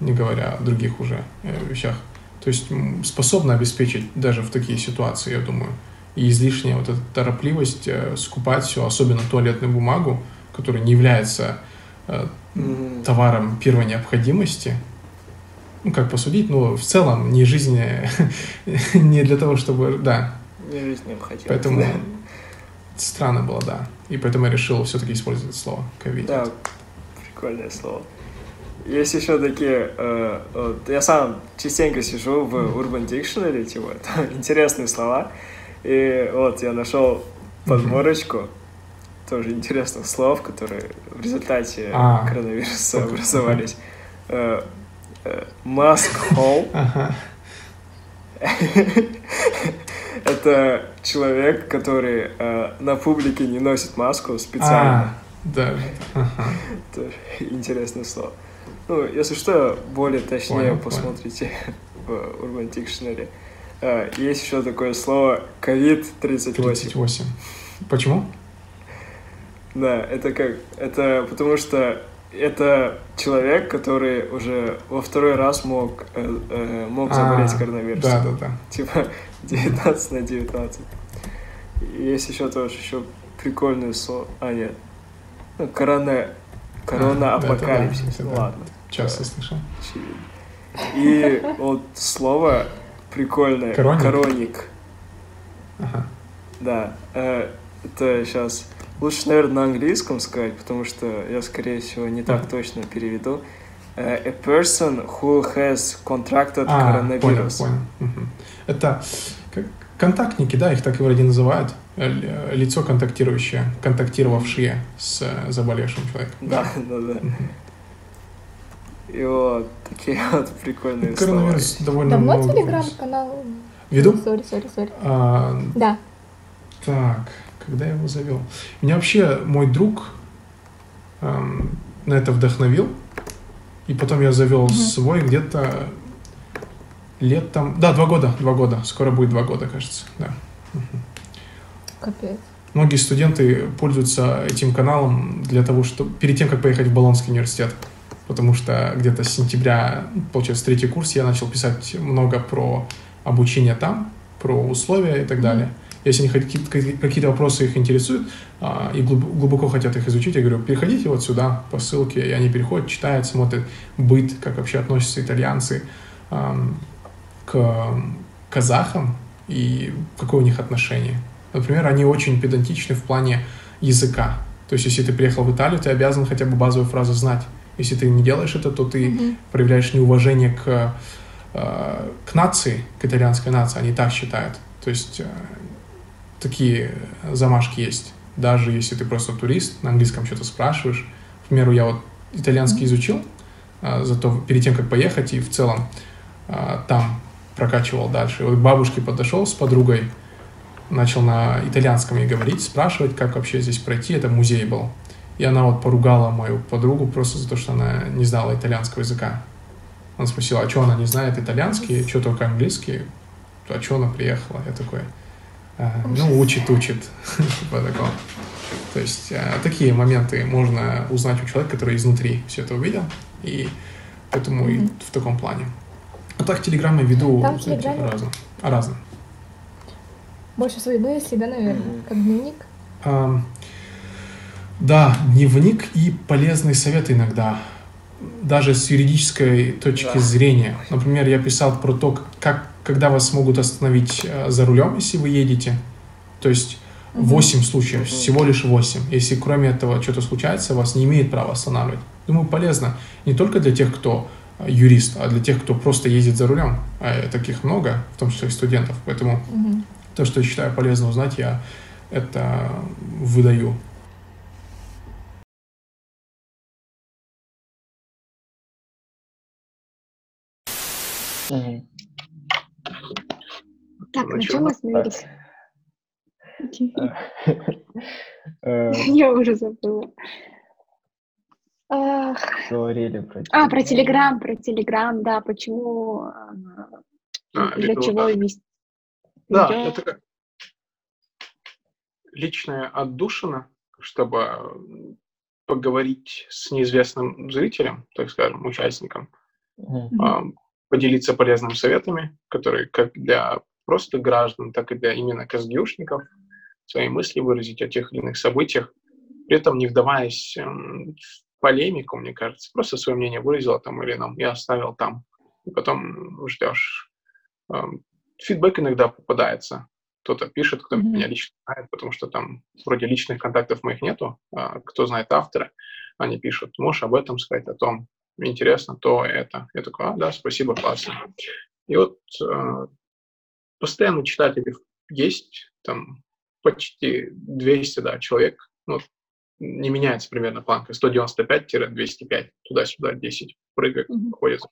не говоря о других уже вещах. То есть способна обеспечить даже в такие ситуации, я думаю. И излишняя вот эта торопливость скупать все, особенно туалетную бумагу, которая не является товаром первой необходимости. Ну, как посудить, но в целом не жизнь, не для того, чтобы... Да. Не жизнь необходима. Поэтому да. странно было, да. И поэтому я решил все-таки использовать слово ковид. Да, прикольное слово. Есть еще такие... Э, вот, я сам частенько сижу в Urban Dictionary, типа, там интересные слова. И вот я нашел подборочку mm-hmm. тоже интересных слов, которые в результате ah. коронавируса образовались. Uh, uh, mask hole. Uh-huh. Это человек, который uh, на публике не носит маску специально. Ah, да. Uh-huh. Интересное слово. Ну, если что, более точнее well, посмотрите well. в Urban Dictionary. Есть еще такое слово ковид тридцать восемь. Почему? Да, это как... Это потому что это человек, который уже во второй раз мог, э, мог заболеть а, коронавирусом. Да, да, да. Типа девятнадцать на девятнадцать. Есть еще тоже еще прикольное слово. А, нет. Ну, корона... Корона-апокалипсис. Да, да, да. Ладно. Часто да. слышал. Очевидно. И вот слово прикольное. Короник. Короник. Ага. Да. Э, это сейчас... Лучше, наверное, на английском сказать, потому что я, скорее всего, не так точно переведу. A person who has contracted а, coronavirus. Понял, понял. Угу. Это как контактники, да, их так вроде называют. Лицо контактирующее, контактировавшее с заболевшим человеком. Да, да, да. И вот такие вот прикольные слова. Коронавирус довольно много. Да, мой телеграм-канал. Веду? Сори, сори, сори. Да. Так... Когда я его завел? Меня вообще мой друг эм, на это вдохновил. И потом я завел mm-hmm. свой где-то летом... Да, два года. Два года. Скоро будет два года, кажется. Да. Угу. Капец. Многие студенты пользуются этим каналом для того, чтобы... Перед тем, как поехать в Болонский университет. Потому что где-то с сентября, получается, третий курс, я начал писать много про обучение там, про условия и так mm-hmm. далее. Если они какие-то вопросы их интересуют а, и глубоко хотят их изучить, я говорю, переходите вот сюда по ссылке, и они переходят, читают, смотрят быт, как вообще относятся итальянцы а, к казахам и какое у них отношение. Например, они очень педантичны в плане языка. То есть, если ты приехал в Италию, ты обязан хотя бы базовую фразу знать. Если ты не делаешь это, то ты mm-hmm. проявляешь неуважение к, к нации, к итальянской нации, они так считают. То есть... Такие замашки есть. Даже если ты просто турист, на английском что-то спрашиваешь. К примеру, я вот итальянский mm-hmm. изучил, а, зато перед тем, как поехать, и в целом а, там прокачивал дальше. И вот к бабушке подошел с подругой, начал на итальянском ей говорить, спрашивать, как вообще здесь пройти. Это музей был. И она вот поругала мою подругу просто за то, что она не знала итальянского языка. Она спросила, а что она не знает итальянский, что только английский, а что она приехала? Я такой... Ну, учит-учит. То есть такие моменты можно узнать у человека, который изнутри все это увидел. И поэтому в таком плане. А так телеграммы веду разно. Больше свои мысли, да, наверное? Как дневник? Да, дневник и полезные советы иногда. Даже с юридической точки зрения. Например, я писал про то, как когда вас могут остановить за рулем, если вы едете. То есть восемь случаев, всего лишь восемь. Если кроме этого что-то случается, вас не имеет права останавливать. Думаю, полезно не только для тех, кто юрист, а для тех, кто просто ездит за рулем. А таких много, в том числе и студентов. Поэтому угу. то, что я считаю полезно узнать, я это выдаю. Угу. Так, на чем мы остановились? Я уже забыла. Говорили про телеграм. А, про телеграм, про телеграм, да, почему, для чего вести. Да, это как личная отдушина, чтобы поговорить с неизвестным зрителем, так скажем, участником, поделиться полезными советами, которые как для просто граждан, так и для именно казгюшников, свои мысли выразить о тех или иных событиях, при этом не вдаваясь в полемику, мне кажется, просто свое мнение выразил о том или ином и оставил там. И потом ждешь. Фидбэк иногда попадается. Кто-то пишет, кто меня лично знает, потому что там вроде личных контактов моих нету. Кто знает автора, они пишут, можешь об этом сказать, о том, интересно, то это. Я такой, а, да, спасибо, классно. И вот... Постоянно читателей есть, там почти двести да, человек, ну, не меняется примерно планка, сто девяносто пять - двести пять, туда-сюда десять прыгает, mm-hmm. ходит.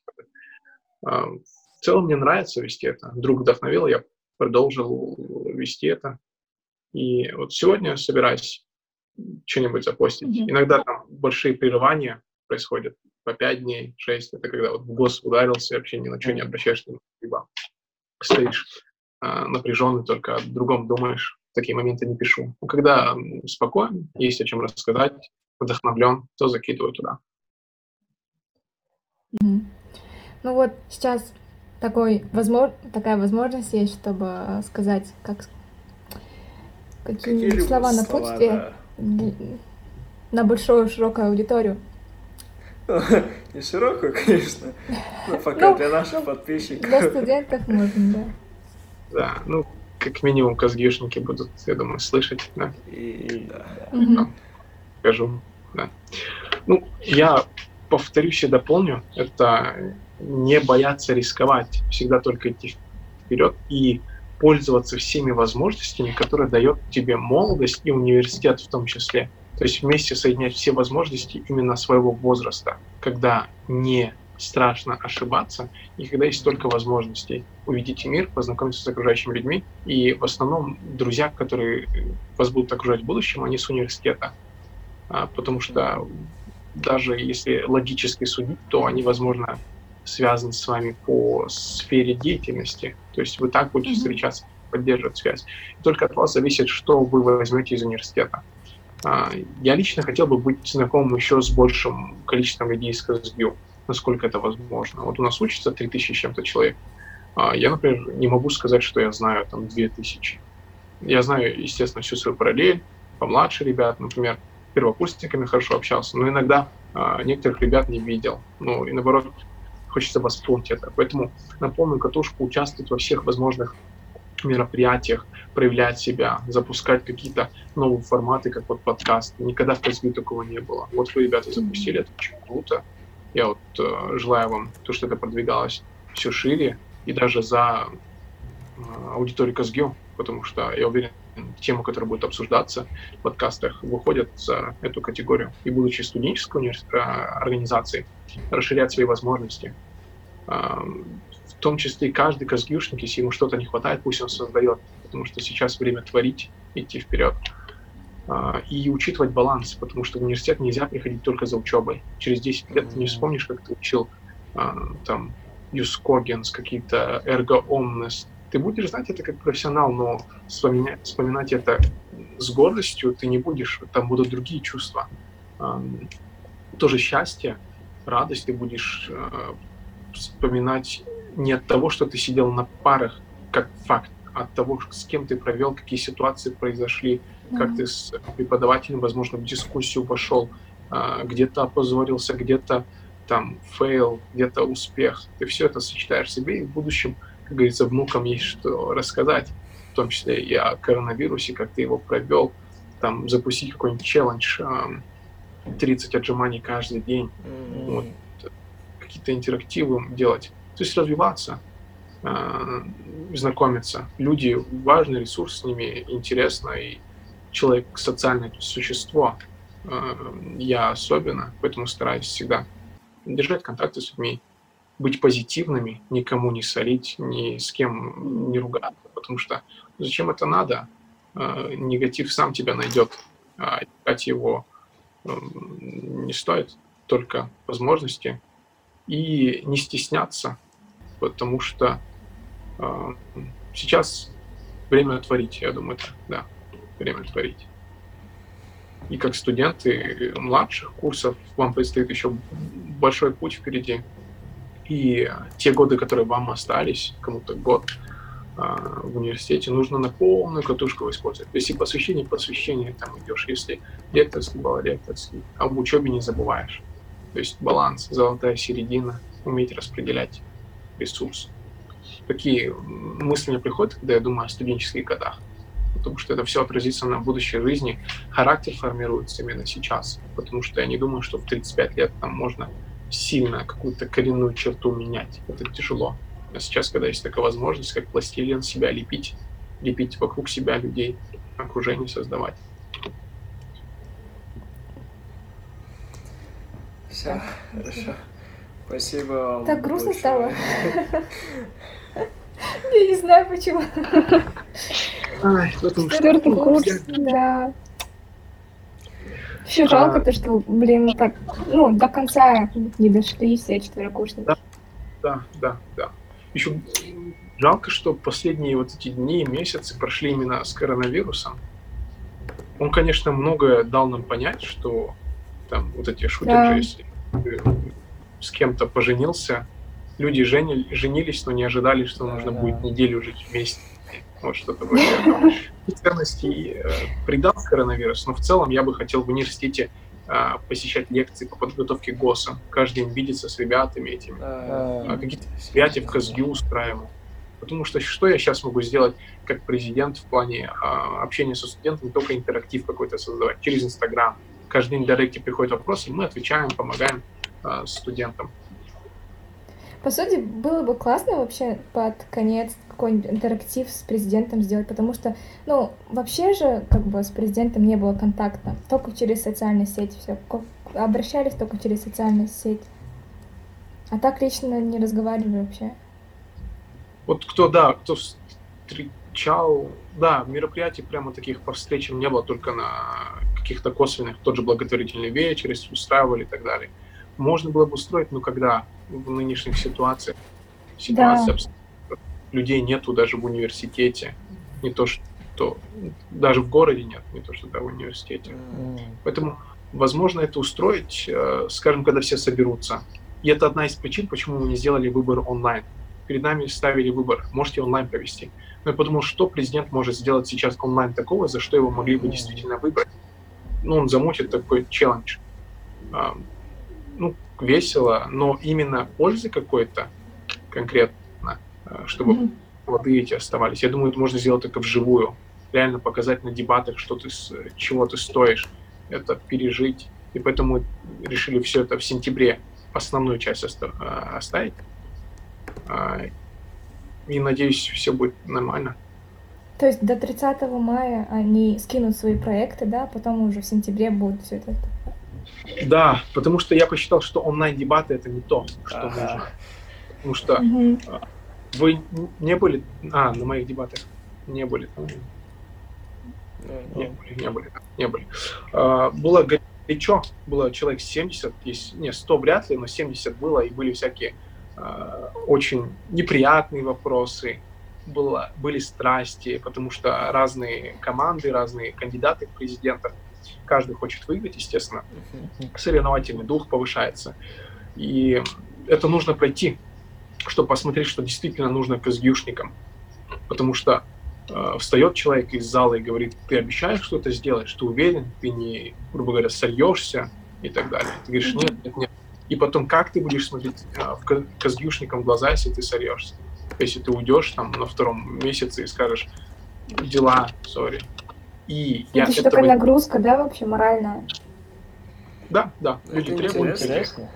В целом мне нравится вести это, вдруг вдохновил, я продолжил вести это. И вот сегодня собираюсь что-нибудь запостить. Mm-hmm. Иногда там большие прерывания происходят по пять дней, шесть, это когда вот в гос ударился, вообще ни на что не обращаешь, либо стоишь напряженный, только о другом думаешь. такие моменты не пишу. Когда спокоен, есть о чем рассказать, вдохновлен, то закидываю туда. Mm-hmm. Ну вот сейчас такой возможно, такая возможность есть, чтобы сказать, как какие-нибудь слова на путстве, да. На большую широкую аудиторию. Ну, не широкую, конечно, но пока ну, для наших подписчиков. Для студентов можно, да. Да, ну, как минимум казгюшники будут, я думаю, слышать, да. И да. да. Скажу, да. Ну, я повторюсь и дополню, это не бояться рисковать, всегда только идти вперед и пользоваться всеми возможностями, которые дает тебе молодость и университет в том числе. То есть вместе соединять все возможности именно своего возраста, когда не страшно ошибаться и когда есть столько возможностей. Увидите мир, познакомиться с окружающими людьми. И в основном друзья, которые вас будут окружать в будущем, они с университета. Потому что даже если логически судить, то они, возможно, связаны с вами по сфере деятельности. То есть вы так будете mm-hmm. встречаться, поддерживать связь. И только от вас зависит, что вы возьмете из университета. Я лично хотел бы быть знакомым еще с большим количеством людей из Казгю, насколько это возможно. Вот у нас учится три тысячи с чем-то человек. Я, например, не могу сказать, что я знаю там две тысячи. Я знаю, естественно, всю свою параллель, помладше ребят, например, с первокурсниками хорошо общался, но иногда некоторых ребят не видел. Ну и наоборот, хочется восполнить это. Поэтому на полную катушку участвовать во всех возможных мероприятиях, проявлять себя, запускать какие-то новые форматы, как вот подкаст. Никогда в Казгю такого не было. Вот вы, ребята, запустили, это очень круто. Я вот э, желаю вам то, что это продвигалось все шире и даже за э, аудиторию Казгю, потому что, я уверен, темы, которые будут обсуждаться в подкастах, выходят за эту категорию. И будучи студенческой универс... организацией, расширять свои возможности. Э, В том числе и каждый казгюшник, если ему что-то не хватает, пусть он создает, потому что сейчас время творить, идти вперед. И учитывать баланс, потому что в университет нельзя приходить только за учебой. Через десять лет ты не вспомнишь, как ты учил там юскогенс, какие-то эргоомнес. Ты будешь знать это как профессионал, но вспоминать, вспоминать это с гордостью ты не будешь. Там будут другие чувства. Тоже счастье, радость. Ты будешь вспоминать не от того, что ты сидел на парах, как факт, а от того, с кем ты провел, какие ситуации произошли, mm-hmm. как ты с преподавателем, возможно, в дискуссию вошел, где-то опозорился, где-то там фейл, где-то успех. Ты все это сочетаешь в себе, и в будущем, как говорится, внукам есть что рассказать, в том числе и о коронавирусе, как ты его провел, там запустить какой-нибудь челлендж, тридцать отжиманий каждый день, mm-hmm. вот, какие-то интерактивы делать. То есть развиваться, знакомиться. Люди – важный ресурс, с ними интересно, и человек – социальное существо, я особенно, поэтому стараюсь всегда держать контакты с людьми, быть позитивными, никому не солить, ни с кем не ругаться, потому что зачем это надо? Негатив сам тебя найдет, а искать его не стоит, только возможности, и не стесняться. Потому что э, сейчас время творить, я думаю, это, да, время творить. И как студенты младших курсов вам предстоит еще большой путь впереди. И те годы, которые вам остались, кому-то год э, в университете, нужно на полную катушку использовать. Если посвящение, посвящение там идешь, если лекторский, балоректорский, а в учебе не забываешь. То есть баланс, золотая середина, уметь распределять ресурс. Такие мысли мне приходят, когда я думаю о студенческих годах, потому что это все отразится на будущей жизни, характер формируется именно сейчас, потому что я не думаю, что в тридцать пять лет там можно сильно какую-то коренную черту менять, это тяжело. А сейчас, когда есть такая возможность, как пластилин, себя лепить, лепить вокруг себя людей, окружение создавать. Все, хорошо. Спасибо вам. Так грустно большое. Стало? Я не знаю, почему. Четвертый курс, да. Еще жалко то, что, блин, так, ну, до конца не дошли все четверокурсники. Да, да, да. Еще Жалко, что последние вот эти дни и месяцы прошли именно с коронавирусом. Он, конечно, многое дал нам понять, что там вот эти шутят же, если с кем-то поженился, люди жени, женились, но не ожидали, что нужно будет неделю жить вместе. Вот что-то вроде этого. Ценностей придал коронавирус, но в целом я бы хотел в университете посещать лекции по подготовке к ГОСам, каждый день видеться с ребятами этими, какие-то связи в Казгю устраивать. Потому что что я сейчас могу сделать как президент в плане общения со студентами, только интерактив какой-то создавать через Инстаграм. Каждый день в Директе приходят вопросы, мы отвечаем, помогаем студентам. По сути, было бы классно вообще под конец какой-нибудь интерактив с президентом сделать, потому что, ну, вообще же, как бы, с президентом не было контакта, только через социальные сети все, обращались только через социальные сети, а так лично не разговаривали вообще. Вот кто, да, кто встречал, да, мероприятий прямо таких по встречам не было, только на каких-то косвенных, тот же благотворительный вечер устраивали и так далее. Можно было бы устроить, но когда в нынешних ситуациях, ситуация, да. Людей нету даже в университете, не то что, даже в городе нет, не то что да, в университете. Mm. Поэтому возможно это устроить, скажем, когда все соберутся. И это одна из причин, почему мы не сделали выбор онлайн. Перед нами ставили выбор, можете онлайн провести. Но я подумал, что президент может сделать сейчас онлайн такого, за что его могли бы mm. действительно выбрать. Ну, он замутит такой челлендж. Ну, весело, но именно пользы какой-то конкретно, чтобы mm-hmm. молодые эти оставались. Я думаю, это можно сделать только вживую. Реально показать на дебатах, что ты, чего ты стоишь, это пережить. И поэтому решили все это в сентябре, основную часть оста- оставить. И надеюсь, все будет нормально. То есть до тридцатого мая они скинут свои проекты, да, потом уже в сентябре будет все это. Да, потому что я посчитал, что онлайн-дебаты это не то, что ага. нужно. Потому что угу. вы не были. А, на моих дебатах не были. Не были, не были, не были. А, было горячо, было человек семьдесят, если, не, сто вряд ли, но семьдесят было, и были всякие а, очень неприятные вопросы, было, были страсти, потому что разные команды, разные кандидаты в президентов. Каждый хочет выиграть, естественно. Соревновательный дух повышается. И это нужно пройти, чтобы посмотреть, что действительно нужно казгюшникам. Потому что э, встает человек из зала и говорит, ты обещаешь что-то сделать, ты уверен, ты не, грубо говоря, сольешься и так далее. Ты говоришь, нет, нет, нет. И потом, как ты будешь смотреть э, казгюшникам в глаза, если ты сольешься? Если ты уйдешь там, на втором месяце и скажешь, дела, сори. И это еще такая нагрузка, да, вообще моральная? Да, да. Люди это требуют, интересно.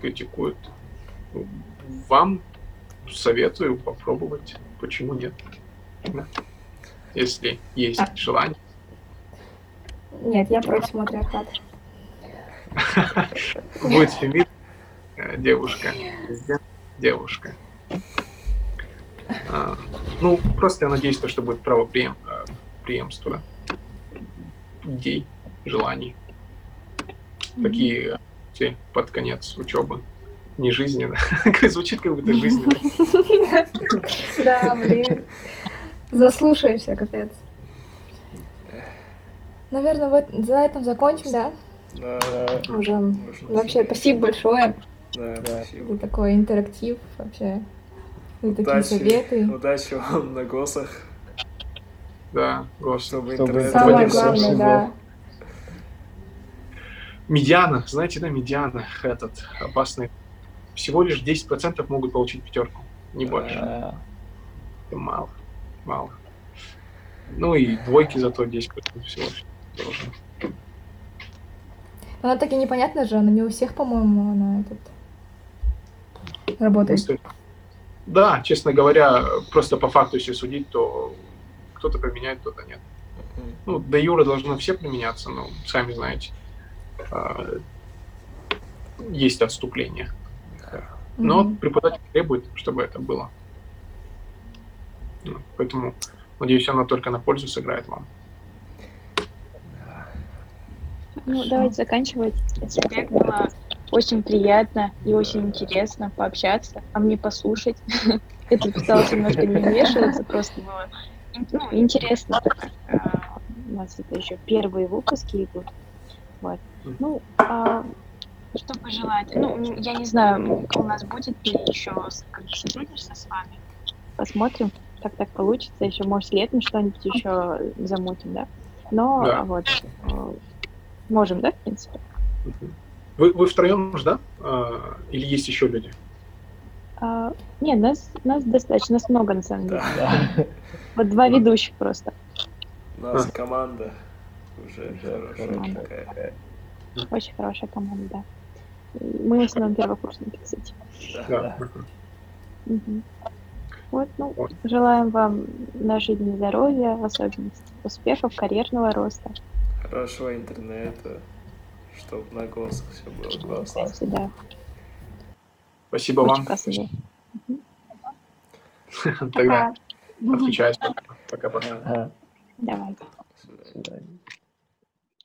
Критикуют. Вам советую попробовать, почему нет, если есть а. желание. Нет, я против смотрю. Будет Фемида, девушка, девушка. Ну, просто я надеюсь, что будет правопреемство идей, желаний. Mm-hmm. Такие все под конец учебы. Не жизненно. Звучит как будто жизненно. Да, блин. Заслушаешься, капец. Наверное, вот за этом закончим, да? Да, да. Уже. Вообще, спасибо большое. Да, да. За такой интерактив вообще. Удачи, удачи вам на ГОСах. Да, ГОС, чтобы интернет самое главное, да. Медиана, знаете, да, медиана этот опасный. Всего лишь десять процентов могут получить пятерку, не больше. А-а-а. Это мало, мало. Ну и двойки зато десять процентов всего лишь тоже. Она так и непонятна же, она не у всех, по-моему, она этот работает. Да, честно говоря, просто по факту, если судить, то кто-то применяет, кто-то нет. Ну, до юра должны все применяться, но, сами знаете, есть отступление. Но mm-hmm. преподаватель требует, чтобы это было. Поэтому, надеюсь, она только на пользу сыграет вам. Ну, давайте заканчивать. Было очень приятно и очень интересно пообщаться, а мне послушать. это пыталась немножко не вмешиваться, просто было, ну, интересно. У нас это еще первые выпуски идут. Вот. Ну, а что пожелать? Ну, я не знаю, у нас будет ли еще сотрудничество с вами. Посмотрим, как так получится. Еще, может, летом что-нибудь еще замутим, да? Но да. Вот, можем, да, в принципе? Вы, вы втроем же, да? Или есть еще люди? А, нет, нас, нас достаточно, нас много, на самом деле. Да. Вот два ведущих просто. У нас а. команда уже хорошая. Очень хорошая команда, да. Мы в основном первокурсники, кстати. Да. Угу. Вот, ну, вот. Желаем вам нашей дни здоровья, в особенности успехов, карьерного роста. Хорошего интернета, чтобы на голосах все было классно. Да. Спасибо очень вам. Спасибо. Тогда отвечаю. Пока-пока. Давай. До свидания.